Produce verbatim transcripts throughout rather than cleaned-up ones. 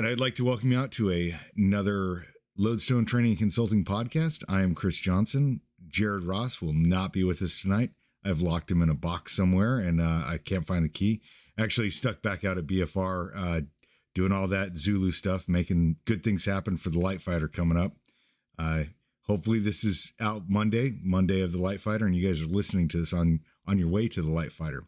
I'd like to welcome you out to a, another Lodestone Training Consulting podcast. I am Chris Johnson. Jared Ross will not be with us tonight. I've locked him in a box somewhere, and uh, I can't find the key. Actually stuck back out at B F R, uh, doing all that Zulu stuff, making good things happen for the Light Fighter coming up. Uh, hopefully this is out Monday, Monday of the Light Fighter, and you guys are listening to this on, on your way to the Light Fighter.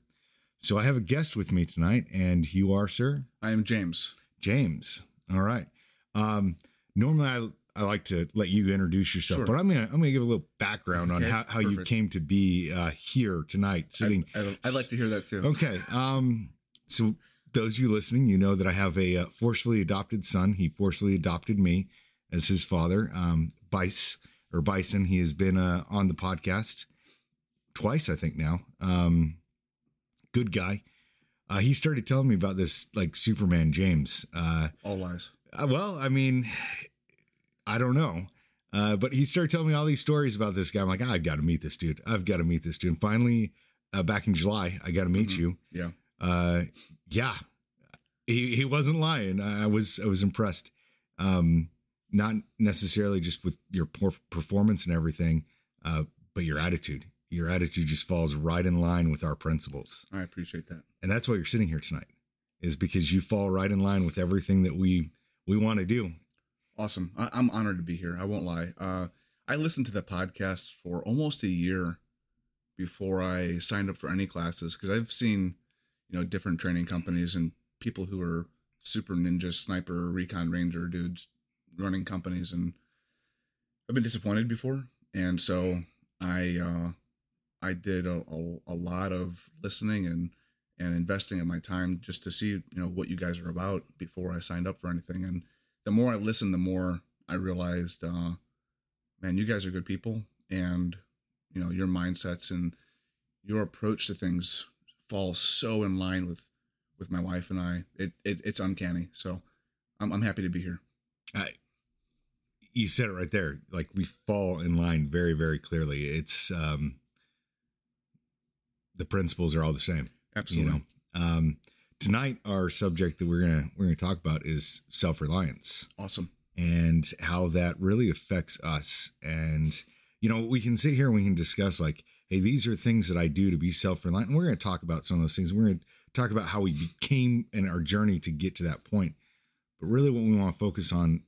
So I have a guest with me tonight, and you are, sir? I am James. James. All right. Um, normally, I, I like to let you introduce yourself, sure. but I'm gonna I'm gonna give a little background okay, on how, how you came to be uh, here tonight, sitting. I'd, I'd like to hear that too. Okay. Um, so those of you listening, you know that I have a uh, forcefully adopted son. He forcefully adopted me as his father, um, Bryce or Bryson. He has been uh, on the podcast twice, I think now. Um, good guy. Uh, he started telling me about this, like Superman James. Uh, all lies. Uh, well, I mean, I don't know. Uh, but he started telling me all these stories about this guy. I'm like, I've got to meet this dude. I've got to meet this dude. And finally, uh, back in July, I got to meet mm-hmm. you. Yeah. Uh, yeah. He he wasn't lying. I was I was impressed. Um, not necessarily just with your performance and everything, uh, but your attitude. Your attitude just falls right in line with our principles. I appreciate that. And that's why you're sitting here tonight, is because you fall right in line with everything that we, we want to do. Awesome. I, I'm honored to be here. I won't lie. Uh, I listened to the podcast for almost a year before I signed up for any classes. Cause I've seen, you know, different training companies and people who are super ninja, sniper, recon ranger dudes running companies. And I've been disappointed before. And so I, uh, I did a, a, a lot of listening and, and investing in my time just to see, you know, what you guys are about before I signed up for anything. And the more I listened, the more I realized, uh, man, you guys are good people, and, you know, your mindsets and your approach to things fall so in line with, with my wife and I. It, it it's uncanny. So I'm, I'm happy to be here. I, you said it right there. Like, we fall in line very, very clearly. It's, um, the principles are all the same. Absolutely. You know, um, tonight, our subject that we're going to, we're going to talk about is self-reliance. Awesome. And how that really affects us. And, you know, we can sit here and we can discuss, like, hey, these are things that I do to be self-reliant. And we're going to talk about some of those things. We're going to talk about how we became and our journey to get to that point. But really what we want to focus on,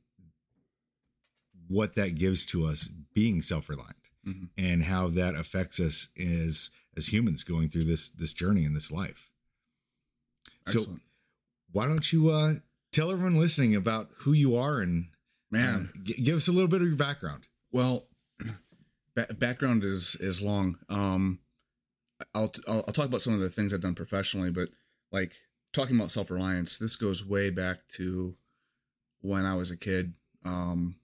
what that gives to us being self-reliant, mm-hmm. and how that affects us is as humans going through this, this journey in this life. Excellent. So why don't you uh, tell everyone listening about who you are, and man, uh, g- give us a little bit of your background. Well, ba- background is, is long. Um, I'll, t- I'll, I'll talk about some of the things I've done professionally, but like talking about self-reliance, this goes way back to when I was a kid. Um,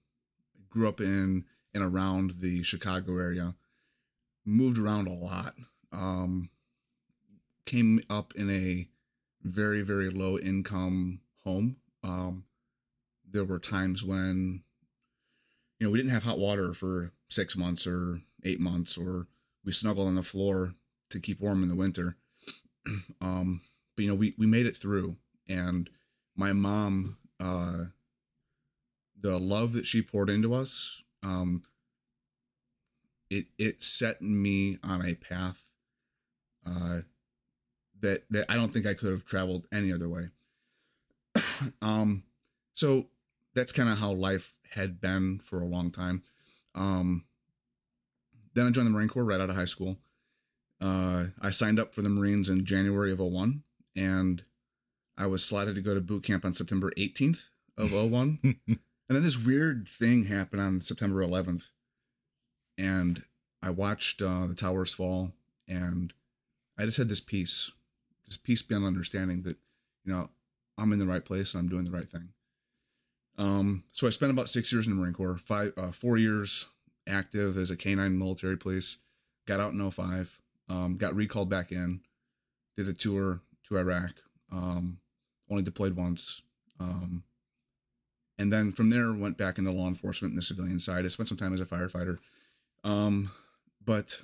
grew up in and around the Chicago area, moved around a lot. Um, came up in a very, very low income home. Um, there were times when, you know, we didn't have hot water for six months or eight months, or we snuggled on the floor to keep warm in the winter. Um, but you know, we, we made it through, and my mom, uh, the love that she poured into us, um, It it set me on a path uh, that that I don't think I could have traveled any other way. um, so that's kind of how life had been for a long time. Um, then I joined the Marine Corps right out of high school. Uh, I signed up for the Marines in January of oh one, and I was slotted to go to boot camp on September eighteenth of oh one. And then this weird thing happened on September eleventh. And I watched uh, the towers fall, and I just had this peace, this peace beyond understanding that, you know, I'm in the right place and I'm doing the right thing. Um, so I spent about six years in the Marine Corps, five, uh, four years active as a K nine military police, got out in oh five, um, got recalled back in, did a tour to Iraq, um, only deployed once, um, And then from there, went back into law enforcement and the civilian side. I spent some time as a firefighter. Um, but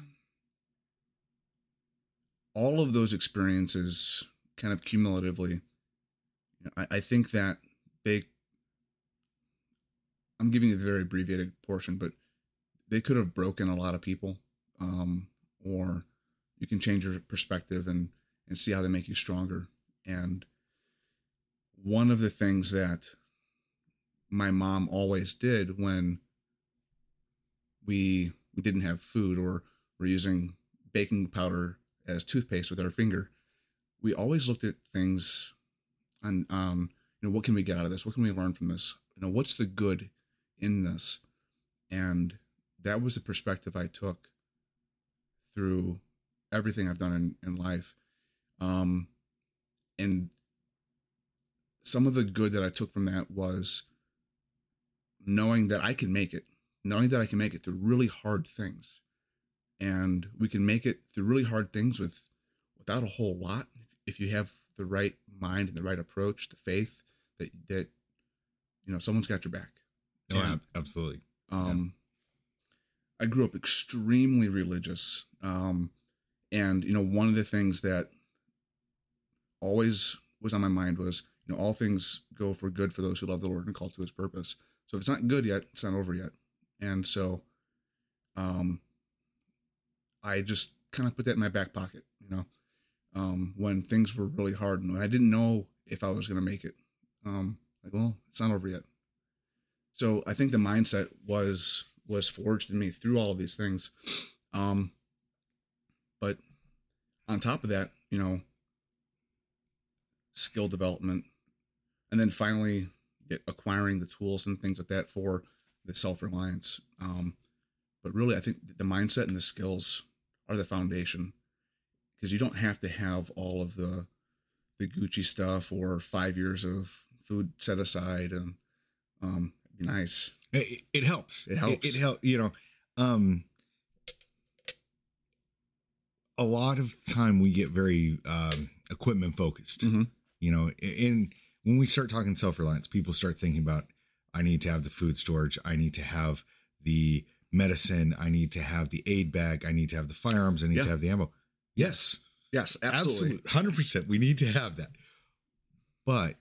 all of those experiences kind of cumulatively, you know, I, I think that they, I'm giving you the very abbreviated portion, but they could have broken a lot of people. Um, or you can change your perspective and, and see how they make you stronger. And one of the things that my mom always did when we we didn't have food or were using baking powder as toothpaste with our finger, we always looked at things on, um, you know, what can we get out of this? What can we learn from this? You know, what's the good in this? And that was the perspective I took through everything I've done in, in life. Um, and some of the good that I took from that was knowing that I can make it, knowing that I can make it through really hard things. And we can make it through really hard things with without a whole lot. If you have the right mind and the right approach, the faith that, that you know, someone's got your back. Oh, and, absolutely. Um, yeah. I grew up extremely religious. Um, and, you know, one of the things that always was on my mind was, you know, all things go for good for those who love the Lord and call to his purpose. So if it's not good yet, it's not over yet. And so, um, I just kind of put that in my back pocket, you know, um, when things were really hard and when I didn't know if I was going to make it, um, like, well, it's not over yet. So I think the mindset was, was forged in me through all of these things. Um, but on top of that, you know, skill development, and then finally acquiring the tools and things like that for the self-reliance. Um, but really, I think the mindset and the skills are the foundation, because you don't have to have all of the, the Gucci stuff or five years of food set aside. And, um, it'd be nice. It, it helps. It helps. It, it helps. You know, um, a lot of time we get very, um, equipment focused, mm-hmm. you know, and when we start talking self-reliance, people start thinking about, I need to have the food storage. I need to have the medicine. I need to have the aid bag. I need to have the firearms. I need yeah. to have the ammo. Yes. Yes, absolutely. Absolutely. one hundred percent. We need to have that. But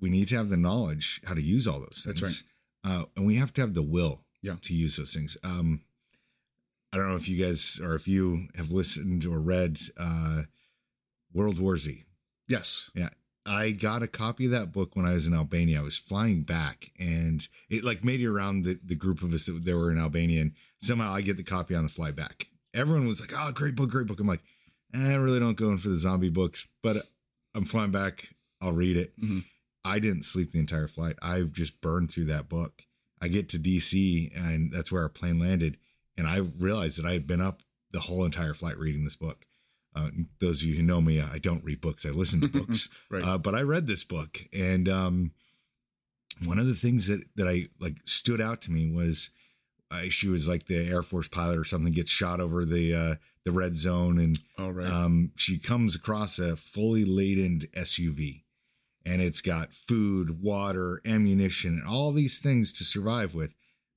we need to have the knowledge how to use all those things. That's right. Uh, and we have to have the will yeah. to use those things. Um, I don't know if you guys or if you have listened or read uh, World War Z. Yes. Yeah. I got a copy of that book when I was in Albania. I was flying back, and it like made it around the, the group of us that were in Albania. And somehow I get the copy on the fly back. Everyone was like, oh, great book, great book. I'm like, eh, I really don't go in for the zombie books, but I'm flying back. I'll read it. Mm-hmm. I didn't sleep the entire flight. I've just burned through that book. I get to D C, and that's where our plane landed. And I realized that I had been up the whole entire flight reading this book. Uh, those of you who know me, I don't read books. I listen to books, right. uh, but I read this book. And um, one of the things that, that I like stood out to me was I, she was like the Air Force pilot or something, gets shot over the, uh, the red zone. And oh, right. um, she comes across a fully laden S U V, and it's got food, water, ammunition, and all these things to survive with.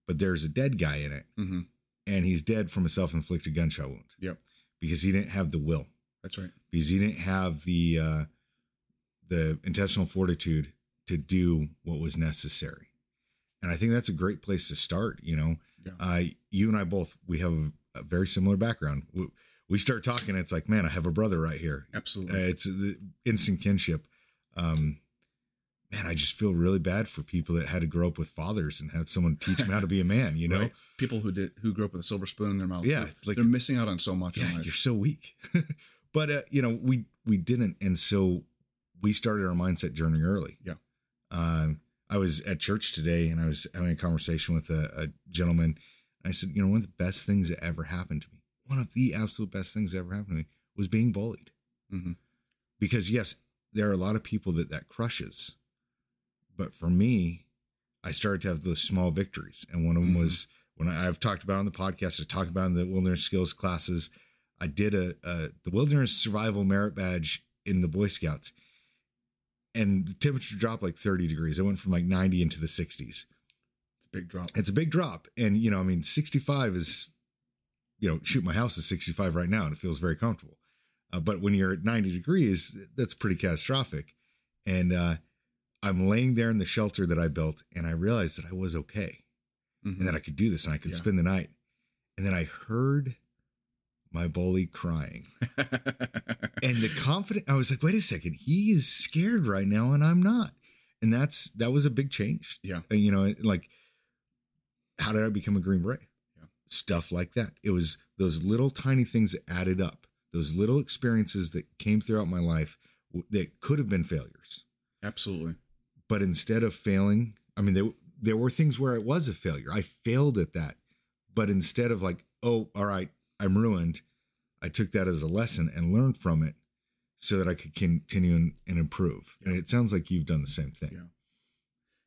But there's a dead guy in it, mm-hmm. and he's dead from a self-inflicted gunshot wound. Yep. Because he didn't have the will. That's right. Because he didn't have the uh, the intestinal fortitude to do what was necessary. And I think that's a great place to start. You know, yeah. uh, you and I both, we have a very similar background. We, we start talking, and it's like, man, I have a brother right here. Absolutely. Uh, it's the instant kinship. Um, man, I just feel really bad for people that had to grow up with fathers and have someone teach them how to be a man, you know, right. people who did, who grew up with a silver spoon in their mouth. Yeah. They're, like, they're missing out on so much. Yeah, in life. You're so weak, but, uh, you know, we, we didn't. And so we started our mindset journey early. Yeah. Um, I was at church today, and I was having a conversation with a, a gentleman. I said, you know, one of the best things that ever happened to me, one of the absolute best things that ever happened to me was being bullied, mm-hmm. because yes, there are a lot of people that that crushes. But for me, I started to have those small victories. And one of them mm-hmm. was when I, I've talked about on the podcast, I talked about in the wilderness skills classes, I did a, a the wilderness survival merit badge in the Boy Scouts. and the temperature dropped like thirty degrees. It went from like ninety into the sixties. It's a big drop. It's a big drop. And, you know, I mean, sixty-five is, you know, shoot, my house is sixty-five right now and it feels very comfortable. Uh, but when you're at ninety degrees, that's pretty catastrophic. And uh, I'm laying there in the shelter that I built, and I realized that I was okay, mm-hmm. and that I could do this and I could yeah. spend the night. And then I heard my bully crying, and the confident, I was like, wait a second, he is scared right now and I'm not. And that's, that was a big change. Yeah. And, you know, like, how did I become a Green Beret? Yeah. Stuff like that. It was those little tiny things that added up, those little experiences that came throughout my life that could have been failures. Absolutely. But instead of failing, I mean, there, there were things where it was a failure. I failed at that. But instead of like, oh, all right, I'm ruined, I took that as a lesson and learned from it so that I could continue and, and improve. Yeah. And it sounds like you've done the same thing.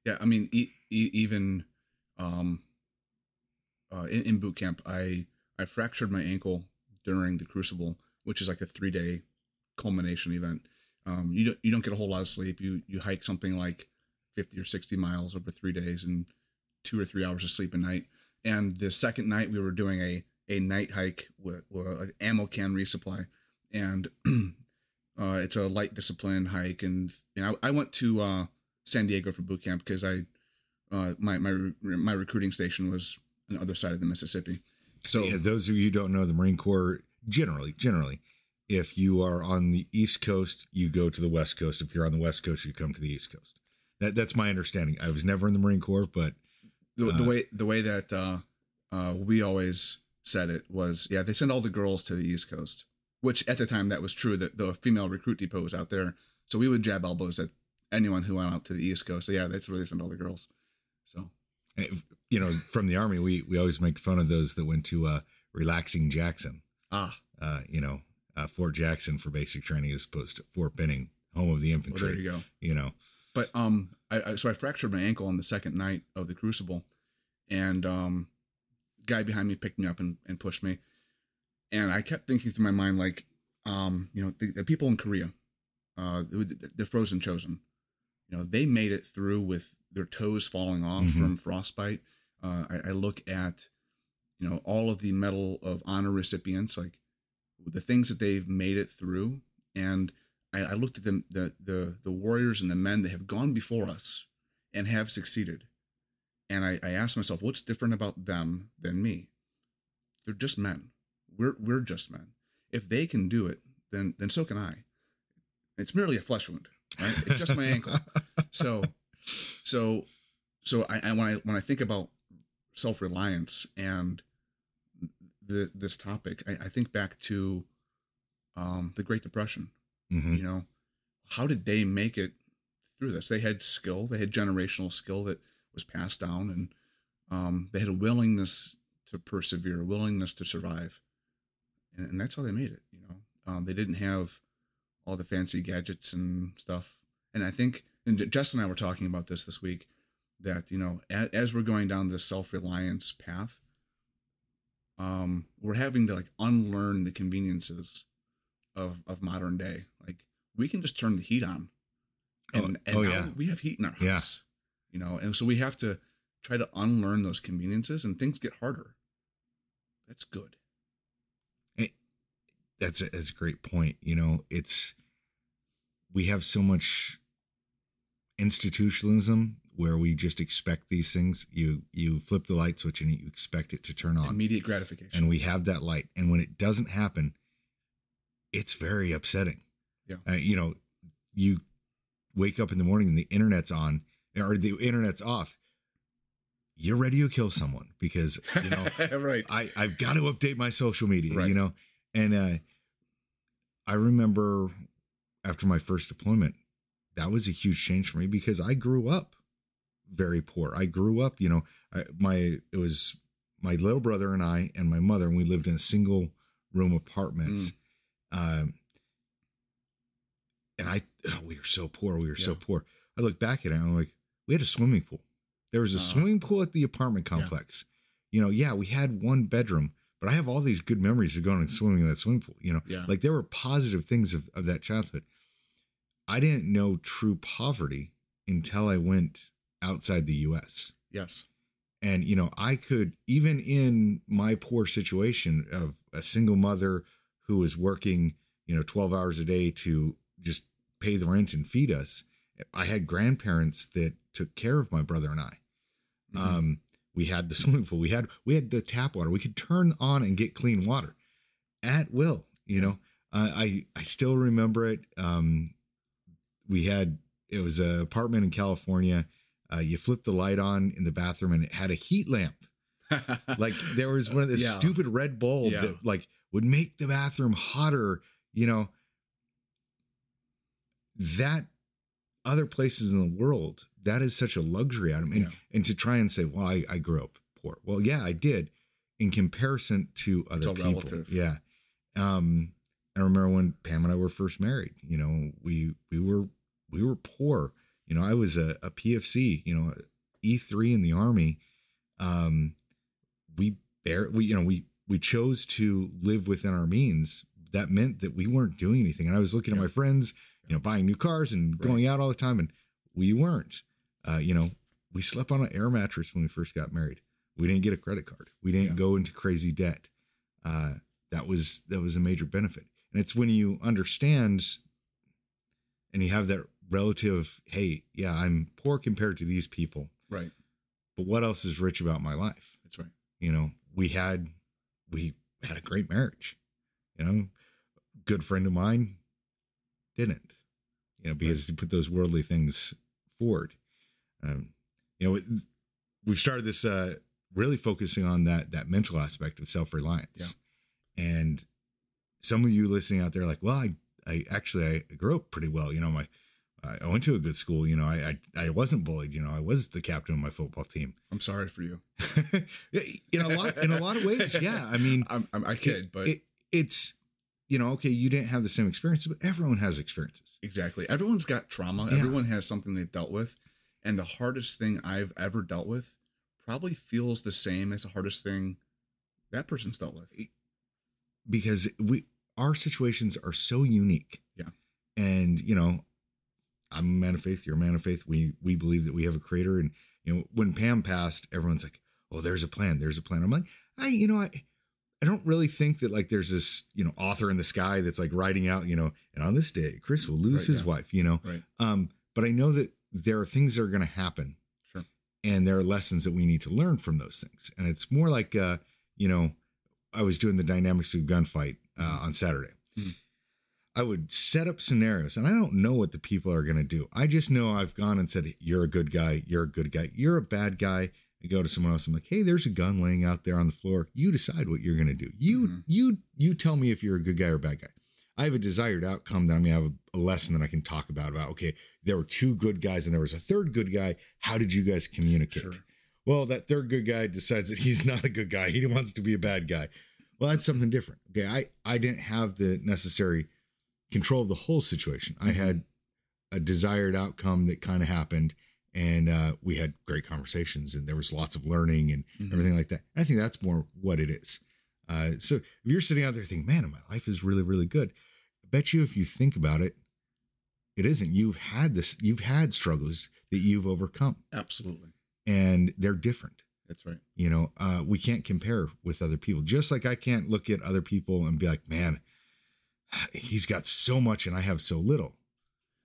Yeah. Yeah. I mean, e- e- even um, uh, in, in boot camp, I, I fractured my ankle during the Crucible, which is like a three day culmination event. Um, you don't, you don't get a whole lot of sleep. You, you hike something like fifty or sixty miles over three days and two or three hours of sleep a night. And the second night we were doing a, a night hike with, with an ammo can resupply, and uh, it's a light discipline hike. And, and I, I went to uh, San Diego for boot camp because I, uh, my, my, my recruiting station was on the other side of the Mississippi. So yeah, those of you who don't know, the Marine Corps generally, generally, if you are on the East Coast, you go to the West Coast. If you're on the West Coast, you come to the East Coast. That, that's my understanding. I was never in the Marine Corps, but the, uh, the way the way that uh, uh, we always said it was, yeah, they send all the girls to the East Coast, which at the time that was true. That the female recruit depot was out there, so we would jab elbows at anyone who went out to the East Coast. So yeah, that's where they send all the girls. So, you know, from the Army, we we always make fun of those that went to uh, Relaxing Jackson. Ah, uh, you know. Uh, Fort Jackson for basic training as opposed to Fort Benning, home of the infantry. Well, there you go. You know, but um, I, I so I fractured my ankle on the second night of the Crucible, and um, guy behind me picked me up and, and pushed me, and I kept thinking through my mind like, um, you know, the, the people in Korea, uh, the, the Frozen Chosen, you know, they made it through with their toes falling off mm-hmm. from frostbite. Uh, I, I look at, you know, all of the Medal of Honor recipients like. The things that they've made it through, and I, I looked at them, the the the warriors and the men that have gone before us and have succeeded, and I, I asked myself, what's different about them than me? They're just men. We're we're just men. If they can do it, then then so can I. It's merely a flesh wound, right? It's just my ankle. So, so, so I, I when I when I think about self-reliance and The, this topic, I, I think back to um, the Great Depression. Mm-hmm. You know, how did they make it through this? They had skill, they had generational skill that was passed down, and um, they had a willingness to persevere, a willingness to survive, and, and that's how they made it. You know, um, they didn't have all the fancy gadgets and stuff. And I think, and Justin and I were talking about this this week, that you know, as, as we're going down this self-reliance path. Um, we're having to like unlearn the conveniences of, of modern day. Like we can just turn the heat on and, oh, and oh, yeah. we have heat in our house, yeah. you know? And so we have to try to unlearn those conveniences, and things get harder. That's good. It, that's a, that's a great point. You know, it's, we have so much institutionalism where we just expect these things. You you flip the light switch and you expect it to turn on. Immediate gratification. And we have that light. And when it doesn't happen, it's very upsetting. Yeah. Uh, you know, you wake up in the morning and the internet's on, or the internet's off. You're ready to kill someone because, you know, right. I, I've got to update my social media, right. you know. And uh, I remember after my first deployment, that was a huge change for me because I grew up very poor. I grew up, you know, I, my, it was my little brother and I and my mother, and we lived in a single room apartment. Mm. Um, and I, oh, we were so poor. We were yeah. so poor. I look back at it and I'm like, we had a swimming pool. There was a uh, swimming pool at the apartment complex. Yeah. You know, yeah, we had one bedroom, but I have all these good memories of going and swimming in that swimming pool, you know, yeah. like there were positive things of, of that childhood. I didn't know true poverty until I went outside the U S. Yes. And, you know, I could, even in my poor situation of a single mother who was working, you know, twelve hours a day to just pay the rent and feed us, I had grandparents that took care of my brother and I. Mm-hmm. Um, we had the swimming pool. We had, we had the tap water. We could turn on and get clean water at will. You know, uh, I, I still remember it. Um, we had, it was an apartment in California. Uh, you flipped the light on in the bathroom and it had a heat lamp. Like there was one of the yeah. stupid red bulb yeah. that like would make the bathroom hotter, you know, that other places in the world, that is such a luxury item. And, yeah. and to try and say, well, I, I grew up poor. Well, yeah, I did in comparison to other it's all people. Relative. Yeah. Um, I remember when Pam and I were first married, you know, we, we were, we were poor. You know, I was a, a P F C, you know, E three in the Army. Um, we bear, we, you know, we, we chose to live within our means. That meant that we weren't doing anything. And I was looking yeah. at my friends, you know, buying new cars and right. going out all the time. And we weren't, uh, you know, we slept on an air mattress when we first got married. We didn't get a credit card. We didn't yeah. go into crazy debt. Uh, that was, that was a major benefit. And it's when you understand and you have that relative, hey, yeah, I'm poor compared to these people. Right. But what else is rich about my life? That's right. You know, we had, we had a great marriage, you know, good friend of mine didn't, you know, because right. he put those worldly things forward. Um, you know, we've started this, uh, really focusing on that, that mental aspect of self-reliance. Yeah. And some of you listening out there are like, well, I, I actually, I grew up pretty well. You know, my, I went to a good school, you know, I, I, I wasn't bullied, you know, I was the captain of my football team. I'm sorry for you. in a lot, in a lot of ways. Yeah. I mean, I'm, I'm I kid, it, but it, it's, you know, okay. You didn't have the same experiences, but everyone has experiences. Exactly. Everyone's got trauma. Yeah. Everyone has something they've dealt with. And the hardest thing I've ever dealt with probably feels the same as the hardest thing that person's dealt with. Because we, our situations are so unique. Yeah. And, you know, I'm a man of faith. You're a man of faith. We, we believe that we have a creator. And, you know, when Pam passed, everyone's like, oh, there's a plan. There's a plan. I'm like, I, you know, I, I don't really think that like, there's this, you know, author in the sky that's like writing out, you know, and on this day, Chris will lose right, his yeah. wife, you know? Right. Um, but I know that there are things that are going to happen. Sure. And there are lessons that we need to learn from those things. And it's more like, uh, you know, I was doing the dynamics of gunfight, uh, mm-hmm. on Saturday. Mm-hmm. I would set up scenarios and I don't know what the people are going to do. I just know I've gone and said, you're a good guy. You're a good guy. You're a bad guy. I go to someone else. I'm like, hey, there's a gun laying out there on the floor. You decide what you're going to do. You, mm-hmm. you, you tell me if you're a good guy or a bad guy. I have a desired outcome that I'm going to have a, a lesson that I can talk about, about, okay, there were two good guys and there was a third good guy. How did you guys communicate? Sure. Well, that third good guy decides that he's not a good guy. He wants to be a bad guy. Well, that's something different. Okay. I, I didn't have the necessary control of the whole situation. I had a desired outcome that kind of happened, and uh, we had great conversations, and there was lots of learning and mm-hmm. everything like that. And I think that's more what it is. Uh, so if you're sitting out there thinking, man, my life is really, really good. I bet you if you think about it, it isn't. You've had this, you've had struggles that you've overcome. Absolutely. And they're different. That's right. You know, uh, we can't compare with other people. Just like I can't look at other people and be like, man, he's got so much and I have so little.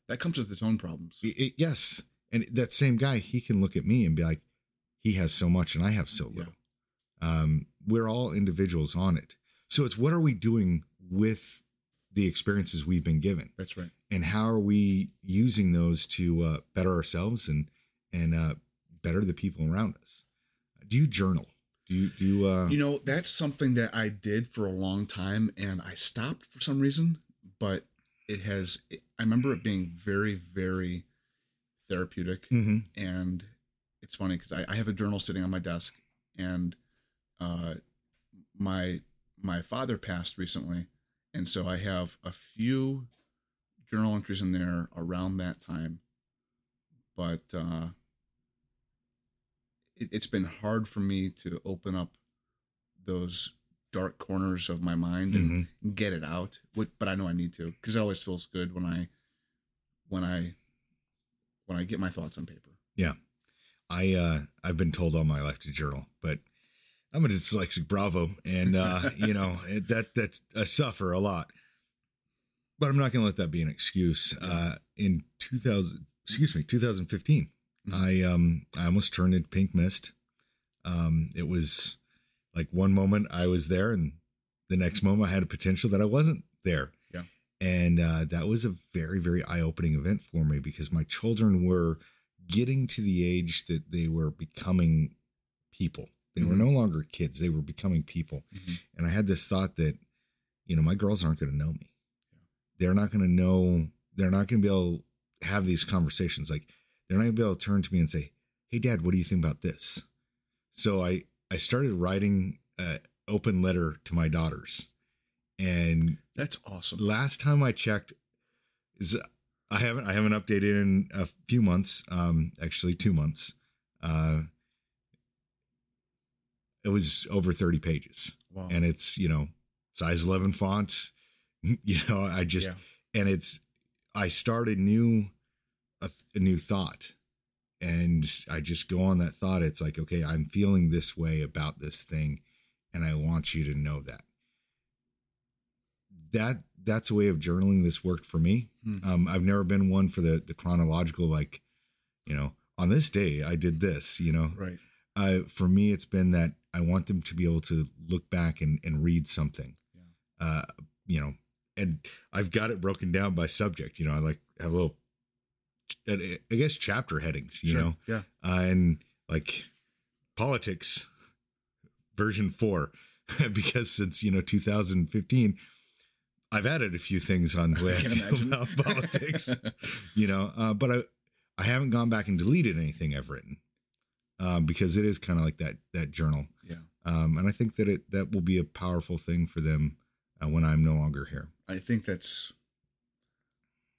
That comes with its own problems. It, it, yes. And that same guy, he can look at me and be like, he has so much and I have so little. Yeah. Um, we're all individuals on it. So it's what are we doing with the experiences we've been given? That's right. And how are we using those to uh, better ourselves and, and uh, better the people around us? Do you journal? Do you, do you, uh... you know, that's something that I did for a long time and I stopped for some reason, but it has, it, I remember it being very, very therapeutic. Mm-hmm. And it's funny because I, I have a journal sitting on my desk and, uh, my, my father passed recently. And so I have a few journal entries in there around that time, but, uh, it's been hard for me to open up those dark corners of my mind and mm-hmm. get it out. But I know I need to, because it always feels good when I when I when I get my thoughts on paper. Yeah. I uh, I've been told all my life to journal, but I'm a dyslexic bravo, and uh, you know it, that that's I suffer a lot. But I'm not going to let that be an excuse. Uh, in two thousand, excuse me, two thousand fifteen, mm-hmm. I um I almost turned into pink mist. Um, it was like one moment I was there, and the next moment I had a potential that I wasn't there. Yeah, and uh, that was a very very eye opening event for me because my children were getting to the age that they were becoming people. They mm-hmm. were no longer kids. They were becoming people. Mm-hmm. And I had this thought that, you know, my girls aren't going to know me. Yeah. They're not going to know. They're not going to be able to have these conversations. Like they're not going to be able to turn to me and say, "Hey dad, what do you think about this?" So I, I started writing an open letter to my daughters. And that's awesome. Last time I checked is I haven't I haven't updated in a few months, um, actually two months. Uh, it was over thirty pages. Wow. And it's, you know, size eleven font. You know, I just yeah. and it's I started new a, a new thought, and I just go on that thought. It's like, okay, I'm feeling this way about this thing, and I want you to know that. That that's a way of journaling this worked for me. Mm-hmm. Um, I've never been one for the, the chronological, like, you know, on this day I did this, you know, right. Uh, for me, it's been that I want them to be able to look back and, and read something, yeah. uh, you know, and I've got it broken down by subject. You know, I like have a little, I guess, chapter headings, you sure. know, yeah, uh, and like politics version four, because since, you know, two thousand fifteen, I've added a few things on the way I, I feel about politics, you know, uh, but I, I haven't gone back and deleted anything I've written um, because it is kind of like that, that journal. Yeah. Um, and I think that it, that will be a powerful thing for them uh, when I'm no longer here. I think that's,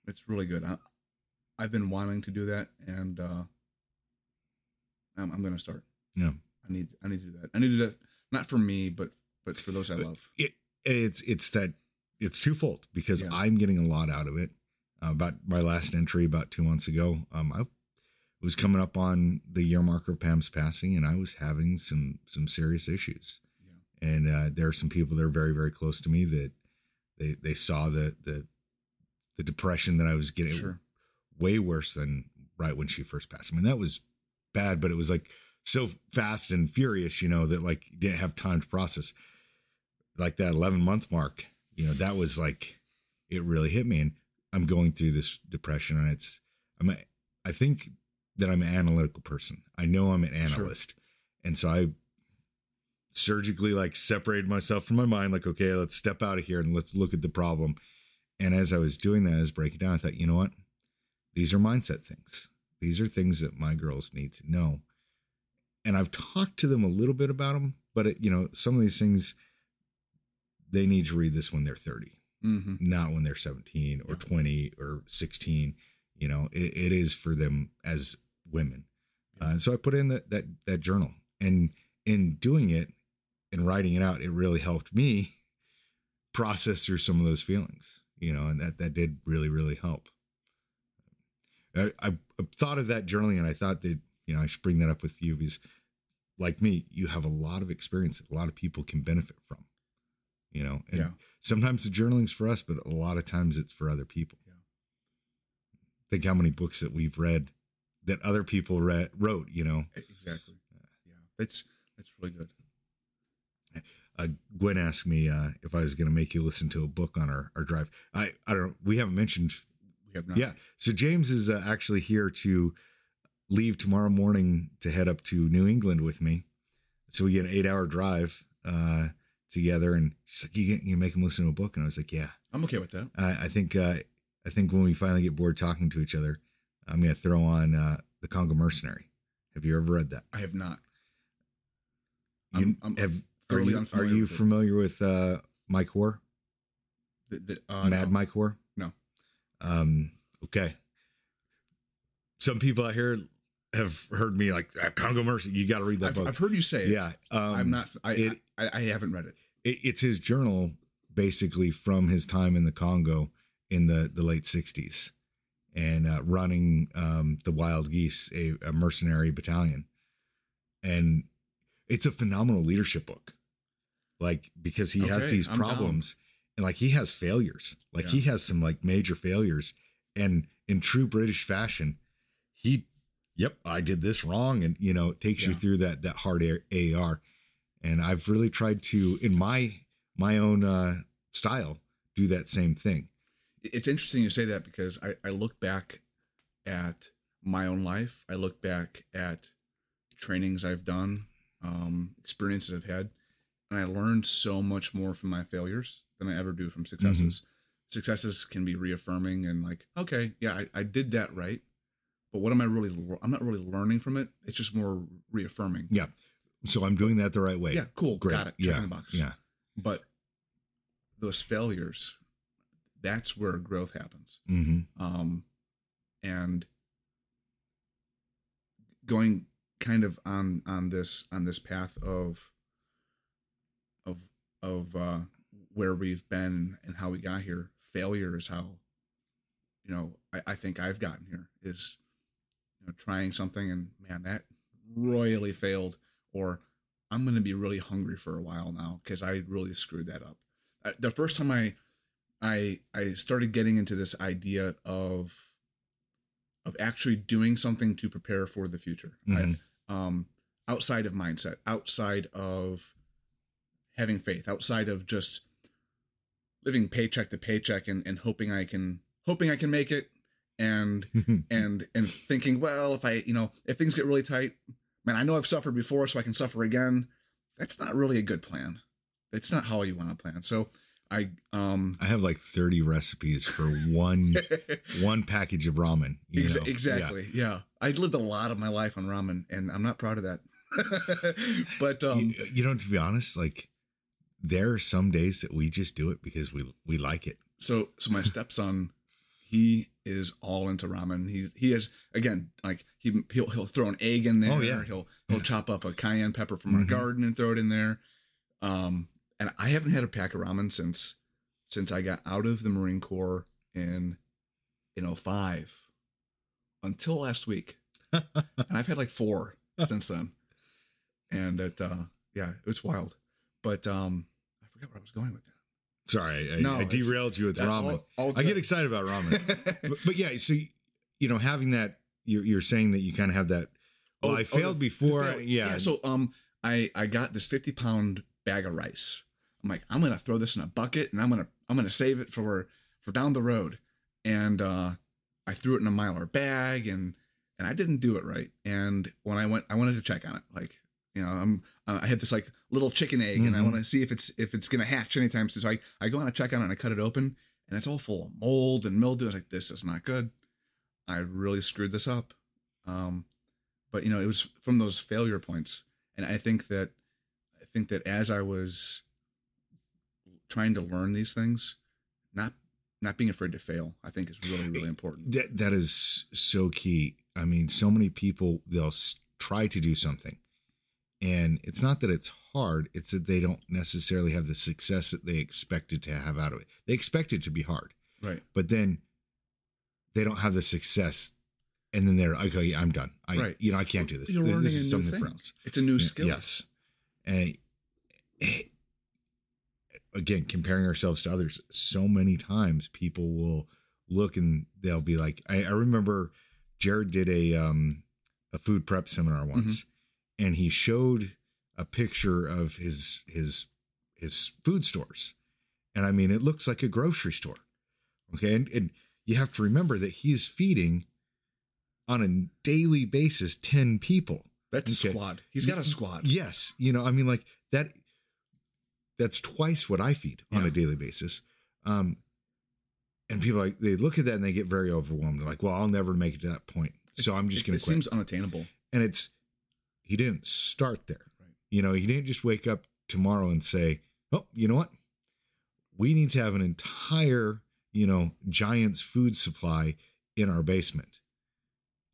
that's really good. I, I've been wanting to do that, and uh, I'm, I'm going to start. Yeah. I need, I need to do that. I need to do that. Not for me, but, but for those I love. It, it's, it's that, It's twofold because yeah. I'm getting a lot out of it. Uh, about my last entry about two months ago, um, I was coming up on the year marker of Pam's passing, and I was having some some serious issues. Yeah. And uh, there are some people that are very very close to me that they they saw the the the depression that I was getting sure. way worse than right when she first passed. I mean that was bad, but it was like so fast and furious, you know, that like you didn't have time to process. Like that eleven month mark. You know, that was like, it really hit me, and I'm going through this depression, and it's, I'm, a, I think that I'm an analytical person. I know I'm an analyst. Sure. And so I surgically like separated myself from my mind. Like, okay, let's step out of here and let's look at the problem. And as I was doing that, as breaking down, I thought, you know what, these are mindset things. These are things that my girls need to know. And I've talked to them a little bit about them, but it, you know, some of these things, they need to read this when they're thirty, mm-hmm. not when they're seventeen or yeah. twenty or sixteen. You know, it, it is for them as women. Yeah. Uh, so I put in that, that, that journal, and in doing it and writing it out, it really helped me process through some of those feelings, you know, and that, that did really, really help. I, I thought of that journaling, and I thought that, you know, I should bring that up with you because like me, you have a lot of experience that a lot of people can benefit from. You know, and yeah. sometimes the journaling's for us, but a lot of times it's for other people. Yeah. Think how many books that we've read that other people read, wrote, you know. Exactly. Uh, yeah. It's, it's really good. Uh, Gwen asked me uh, if I was going to make you listen to a book on our, our drive. I, I don't know. We haven't mentioned. We have not. Yeah. So James is uh, actually here to leave tomorrow morning to head up to New England with me. So we get an eight hour drive. Uh, together, and she's like, you can you make them listen to a book, and I was like, yeah, I'm okay with that. I, I think uh I think when we finally get bored talking to each other, I'm gonna throw on uh The Congo Mercenary. Have you ever read that? I have not. You I'm, I'm have are you, are you with familiar it. with uh Mike Hoare? The, the, uh, Mad no. Mike Hoare? No. Um okay. Some people out here have heard me like Congo Mercenary. You got to read that I've, book. I've heard you say it. Yeah, um, I'm not. I, it, I I haven't read it. it. It's his journal, basically, from his time in the Congo in the, the late sixties, and uh, running um, the Wild Geese, a, a mercenary battalion. And it's a phenomenal leadership book. Like, because he okay, has these I'm problems down. and like he has failures, like yeah. he has some like major failures. And in true British fashion, he, yep, I did this wrong. And, you know, it takes yeah. you through that, that hard A R. And I've really tried to, in my, my own uh, style, do that same thing. It's interesting you say that, because I, I look back at my own life. I look back at trainings I've done, um, experiences I've had, and I learned so much more from my failures than I ever do from successes. Mm-hmm. Successes can be reaffirming and like, okay, yeah, I, I did that right. But what am I really, le- I'm not really learning from it. It's just more reaffirming. Yeah. So I'm doing that the right way. Yeah. Cool. Great. Got it. Check yeah. in the box. Yeah. But those failures, that's where growth happens. Mm-hmm. Um, and going kind of on, on this, on this path of, of, of, uh, where we've been and how we got here, failure is how, you know, I, I think I've gotten here is, you know, trying something and man, that royally failed, or I'm going to be really hungry for a while now, 'cause I really screwed that up. I, the first time I, I, I started getting into this idea of, of actually doing something to prepare for the future, mm-hmm. I, um, outside of mindset, outside of having faith, outside of just living paycheck to paycheck and, and hoping I can, hoping I can make it. And, and, and thinking, well, if I, you know, if things get really tight, man, I know I've suffered before, so I can suffer again. That's not really a good plan. That's not how you want to plan. So I, um, I have like thirty recipes for one, one package of ramen. You ex- know? Exactly. Yeah. yeah. I lived a lot of my life on ramen, and I'm not proud of that. But, um, you, you know, to be honest, like, there are some days that we just do it because we we like it. So so my stepson, he is all into ramen. He he is again like he he'll, he'll throw an egg in there. Oh, yeah. He'll he'll yeah. chop up a cayenne pepper from mm-hmm. our garden and throw it in there. Um, and I haven't had a pack of ramen since since I got out of the Marine Corps in in oh five until last week, and I've had like four since then. And it uh, yeah, it's wild. But um, I forgot where I was going with that. Sorry, I, no, I derailed you with ramen. All, all I get excited about ramen. but, but yeah, so, you know, having that, you're, you're saying that you kind of have that, well, oh, I failed oh, the, before. The yeah. yeah. So um, I, I got this fifty pound bag of rice. I'm like, I'm going to throw this in a bucket and I'm going to, I'm going to save it for, for down the road. And uh, I threw it in a Mylar bag and, and I didn't do it right. And when I went, I wanted to check on it. Like, you know, I'm, uh, I had this like little chicken egg mm-hmm. and I want to see if it's, if it's going to hatch anytime soon. So I, I go on a check on it and I cut it open and it's all full of mold and mildew. I was like, this is not good. I really screwed this up. Um, but you know, it was from those failure points. And I think that, I think that as I was trying to learn these things, not, not being afraid to fail, I think is really, really important. That, that is so key. I mean, so many people, they'll try to do something. And it's not that it's hard. It's that they don't necessarily have the success that they expected to have out of it. They expect it to be hard. Right. But then they don't have the success. And then they're like, okay, yeah, I'm done. I, right. You know, I can't do this. You're this, this is something thing. else. It's a new skill. Yes. And again, comparing ourselves to others, so many times people will look and they'll be like, I, I remember Jared did a, um, a food prep seminar once. Mm-hmm. And he showed a picture of his, his, his food stores. And I mean, it looks like a grocery store. Okay. And, and you have to remember that he's feeding on a daily basis, ten people. That's okay. a squad. He's got a squad. Yes. You know, I mean like that, that's twice what I feed yeah. on a daily basis. Um, and people like, they look at that and they get very overwhelmed. They're like, well, I'll never make it to that point. So I'm just going to quit. It seems unattainable. And it's, he didn't start there. Right. You know, he didn't just wake up tomorrow and say, oh, you know what? We need to have an entire, you know, Giants food supply in our basement.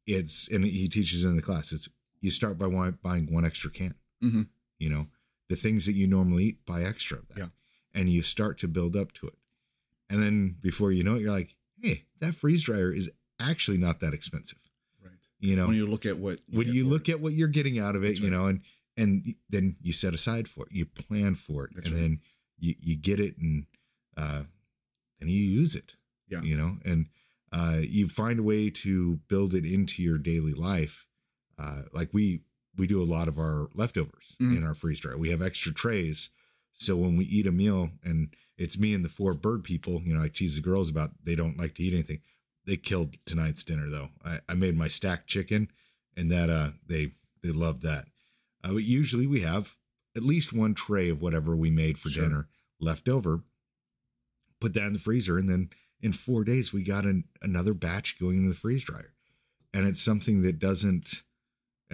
It's, and he teaches in the class, it's, you start by one, buying one extra can, mm-hmm. you know, the things that you normally eat, buy extra of that. Yeah. And you start to build up to it. And then before you know it, you're like, hey, that freeze dryer is actually not that expensive. Right. You know, when you look at what, you when you look it. at what you're getting out of it, That's you right. know, and, and then you set aside for it, you plan for it, That's and right. then you, you get it and, uh, and you use it, yeah. you know, and, uh, you find a way to build it into your daily life. Uh, like we, we do a lot of our leftovers mm. in our freeze dryer. We have extra trays. So when we eat a meal and it's me and the four bird people, you know, I tease the girls about, they don't like to eat anything. They killed tonight's dinner though. I, I made my stacked chicken and that, uh, they, they loved that. Uh, but usually we have at least one tray of whatever we made for sure. dinner left over, put that in the freezer. And then in four days we got an, another batch going into the freeze dryer. And it's something that doesn't,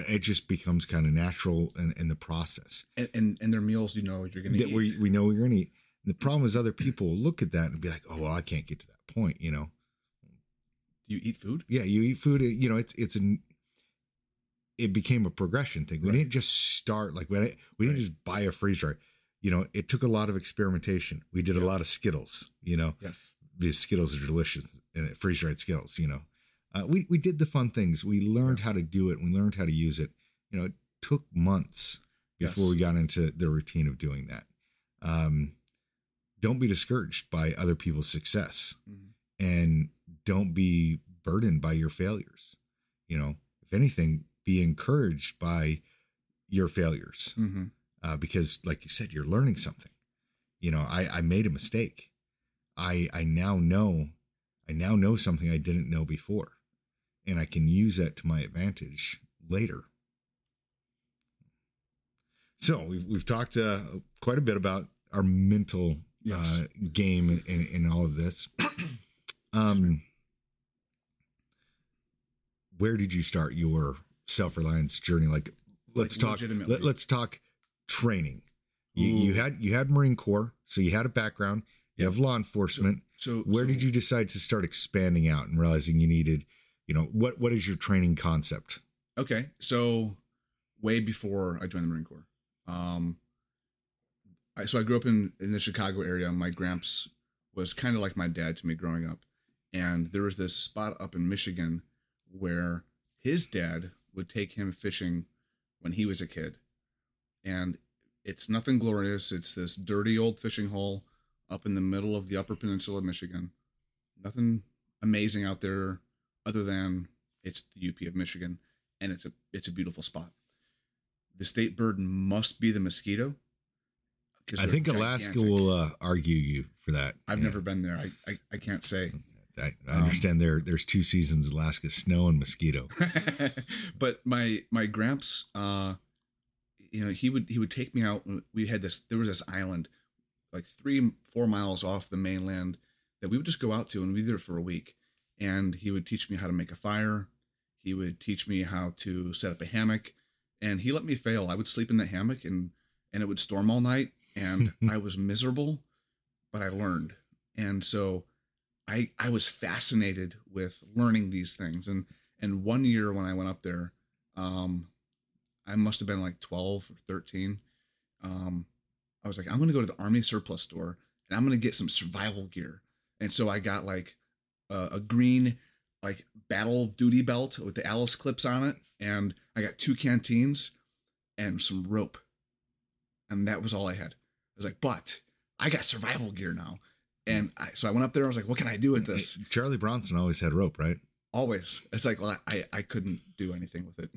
it just becomes kind of natural in, in the process. And, and and their meals, you know, you're going to eat. We, we know you're going to eat. And the problem is other people will look at that and be like, oh, well, I can't get to that point, you know. You eat food? Yeah, you eat food. You know, it's it's an, it became a progression thing. We right. didn't just start, like, we didn't, we didn't right. just buy a freeze dryer. You know, it took a lot of experimentation. We did yep. a lot of Skittles, you know. Yes. Because Skittles are delicious, and freeze-dried Skittles, you know. Uh, we, we did the fun things. We learned yeah. how to do it. We learned how to use it. You know, it took months before yes. we got into the routine of doing that. Um, don't be discouraged by other people's success mm-hmm. and don't be burdened by your failures. You know, if anything, be encouraged by your failures mm-hmm. uh, because like you said, you're learning something. You know, I, I made a mistake. I, I now know, I now know something I didn't know before. And I can use that to my advantage later. So we've we've talked uh, quite a bit about our mental yes. uh, game in, in all of this. Um, where did you start your self-reliance journey? Like, let's like talk. Let, let's talk training. You, you had you had Marine Corps, so you had a background. You have law enforcement. So, so where so, did you decide to start expanding out and realizing you needed? You know, what, what is your training concept? Okay. So way before I joined the Marine Corps, um, I, so I grew up in, in the Chicago area. My gramps was kind of like my dad to me growing up. And there was this spot up in Michigan where his dad would take him fishing when he was a kid. And it's nothing glorious. It's this dirty old fishing hole up in the middle of the Upper Peninsula of Michigan. Nothing amazing out there. Other than it's the U P of Michigan, and it's a it's a beautiful spot. The state bird must be the mosquito. I think gigantic. Alaska will uh, argue you for that. I've yeah. never been there. I I, I can't say. I, I understand um, there there's two seasons: Alaska, snow and mosquito. But my my gramps, uh, you know, he would he would take me out. We had this. There was this island, like three four miles off the mainland, that we would just go out to, and we'd be there for a week. And he would teach me how to make a fire. He would teach me how to set up a hammock. And he let me fail. I would sleep in the hammock and, and it would storm all night. And I was miserable, but I learned. And so I I was fascinated with learning these things. And and one year when I went up there, um, I must have been like twelve or thirteen. Um, I was like, I'm going to go to the Army surplus store and I'm going to get some survival gear. And so I got like Uh, a green like battle duty belt with the Alice clips on it. And I got two canteens and some rope. And that was all I had. I was like, but I got survival gear now. And I, so I went up there. I was like, what can I do with this? Charlie Bronson always had rope, right? Always. It's like, well, I, I couldn't do anything with it.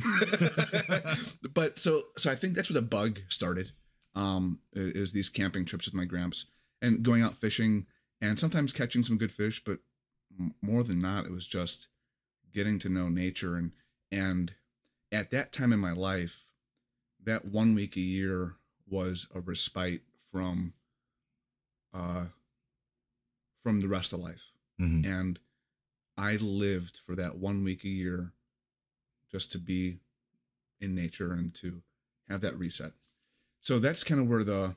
But so, so I think that's where the bug started. Um, is these camping trips with my gramps and going out fishing and sometimes catching some good fish, but more than not, it was just getting to know nature. And, and at that time in my life, that one week a year was a respite from, uh, from the rest of life. Mm-hmm. And I lived for that one week a year just to be in nature and to have that reset. So that's kind of where the,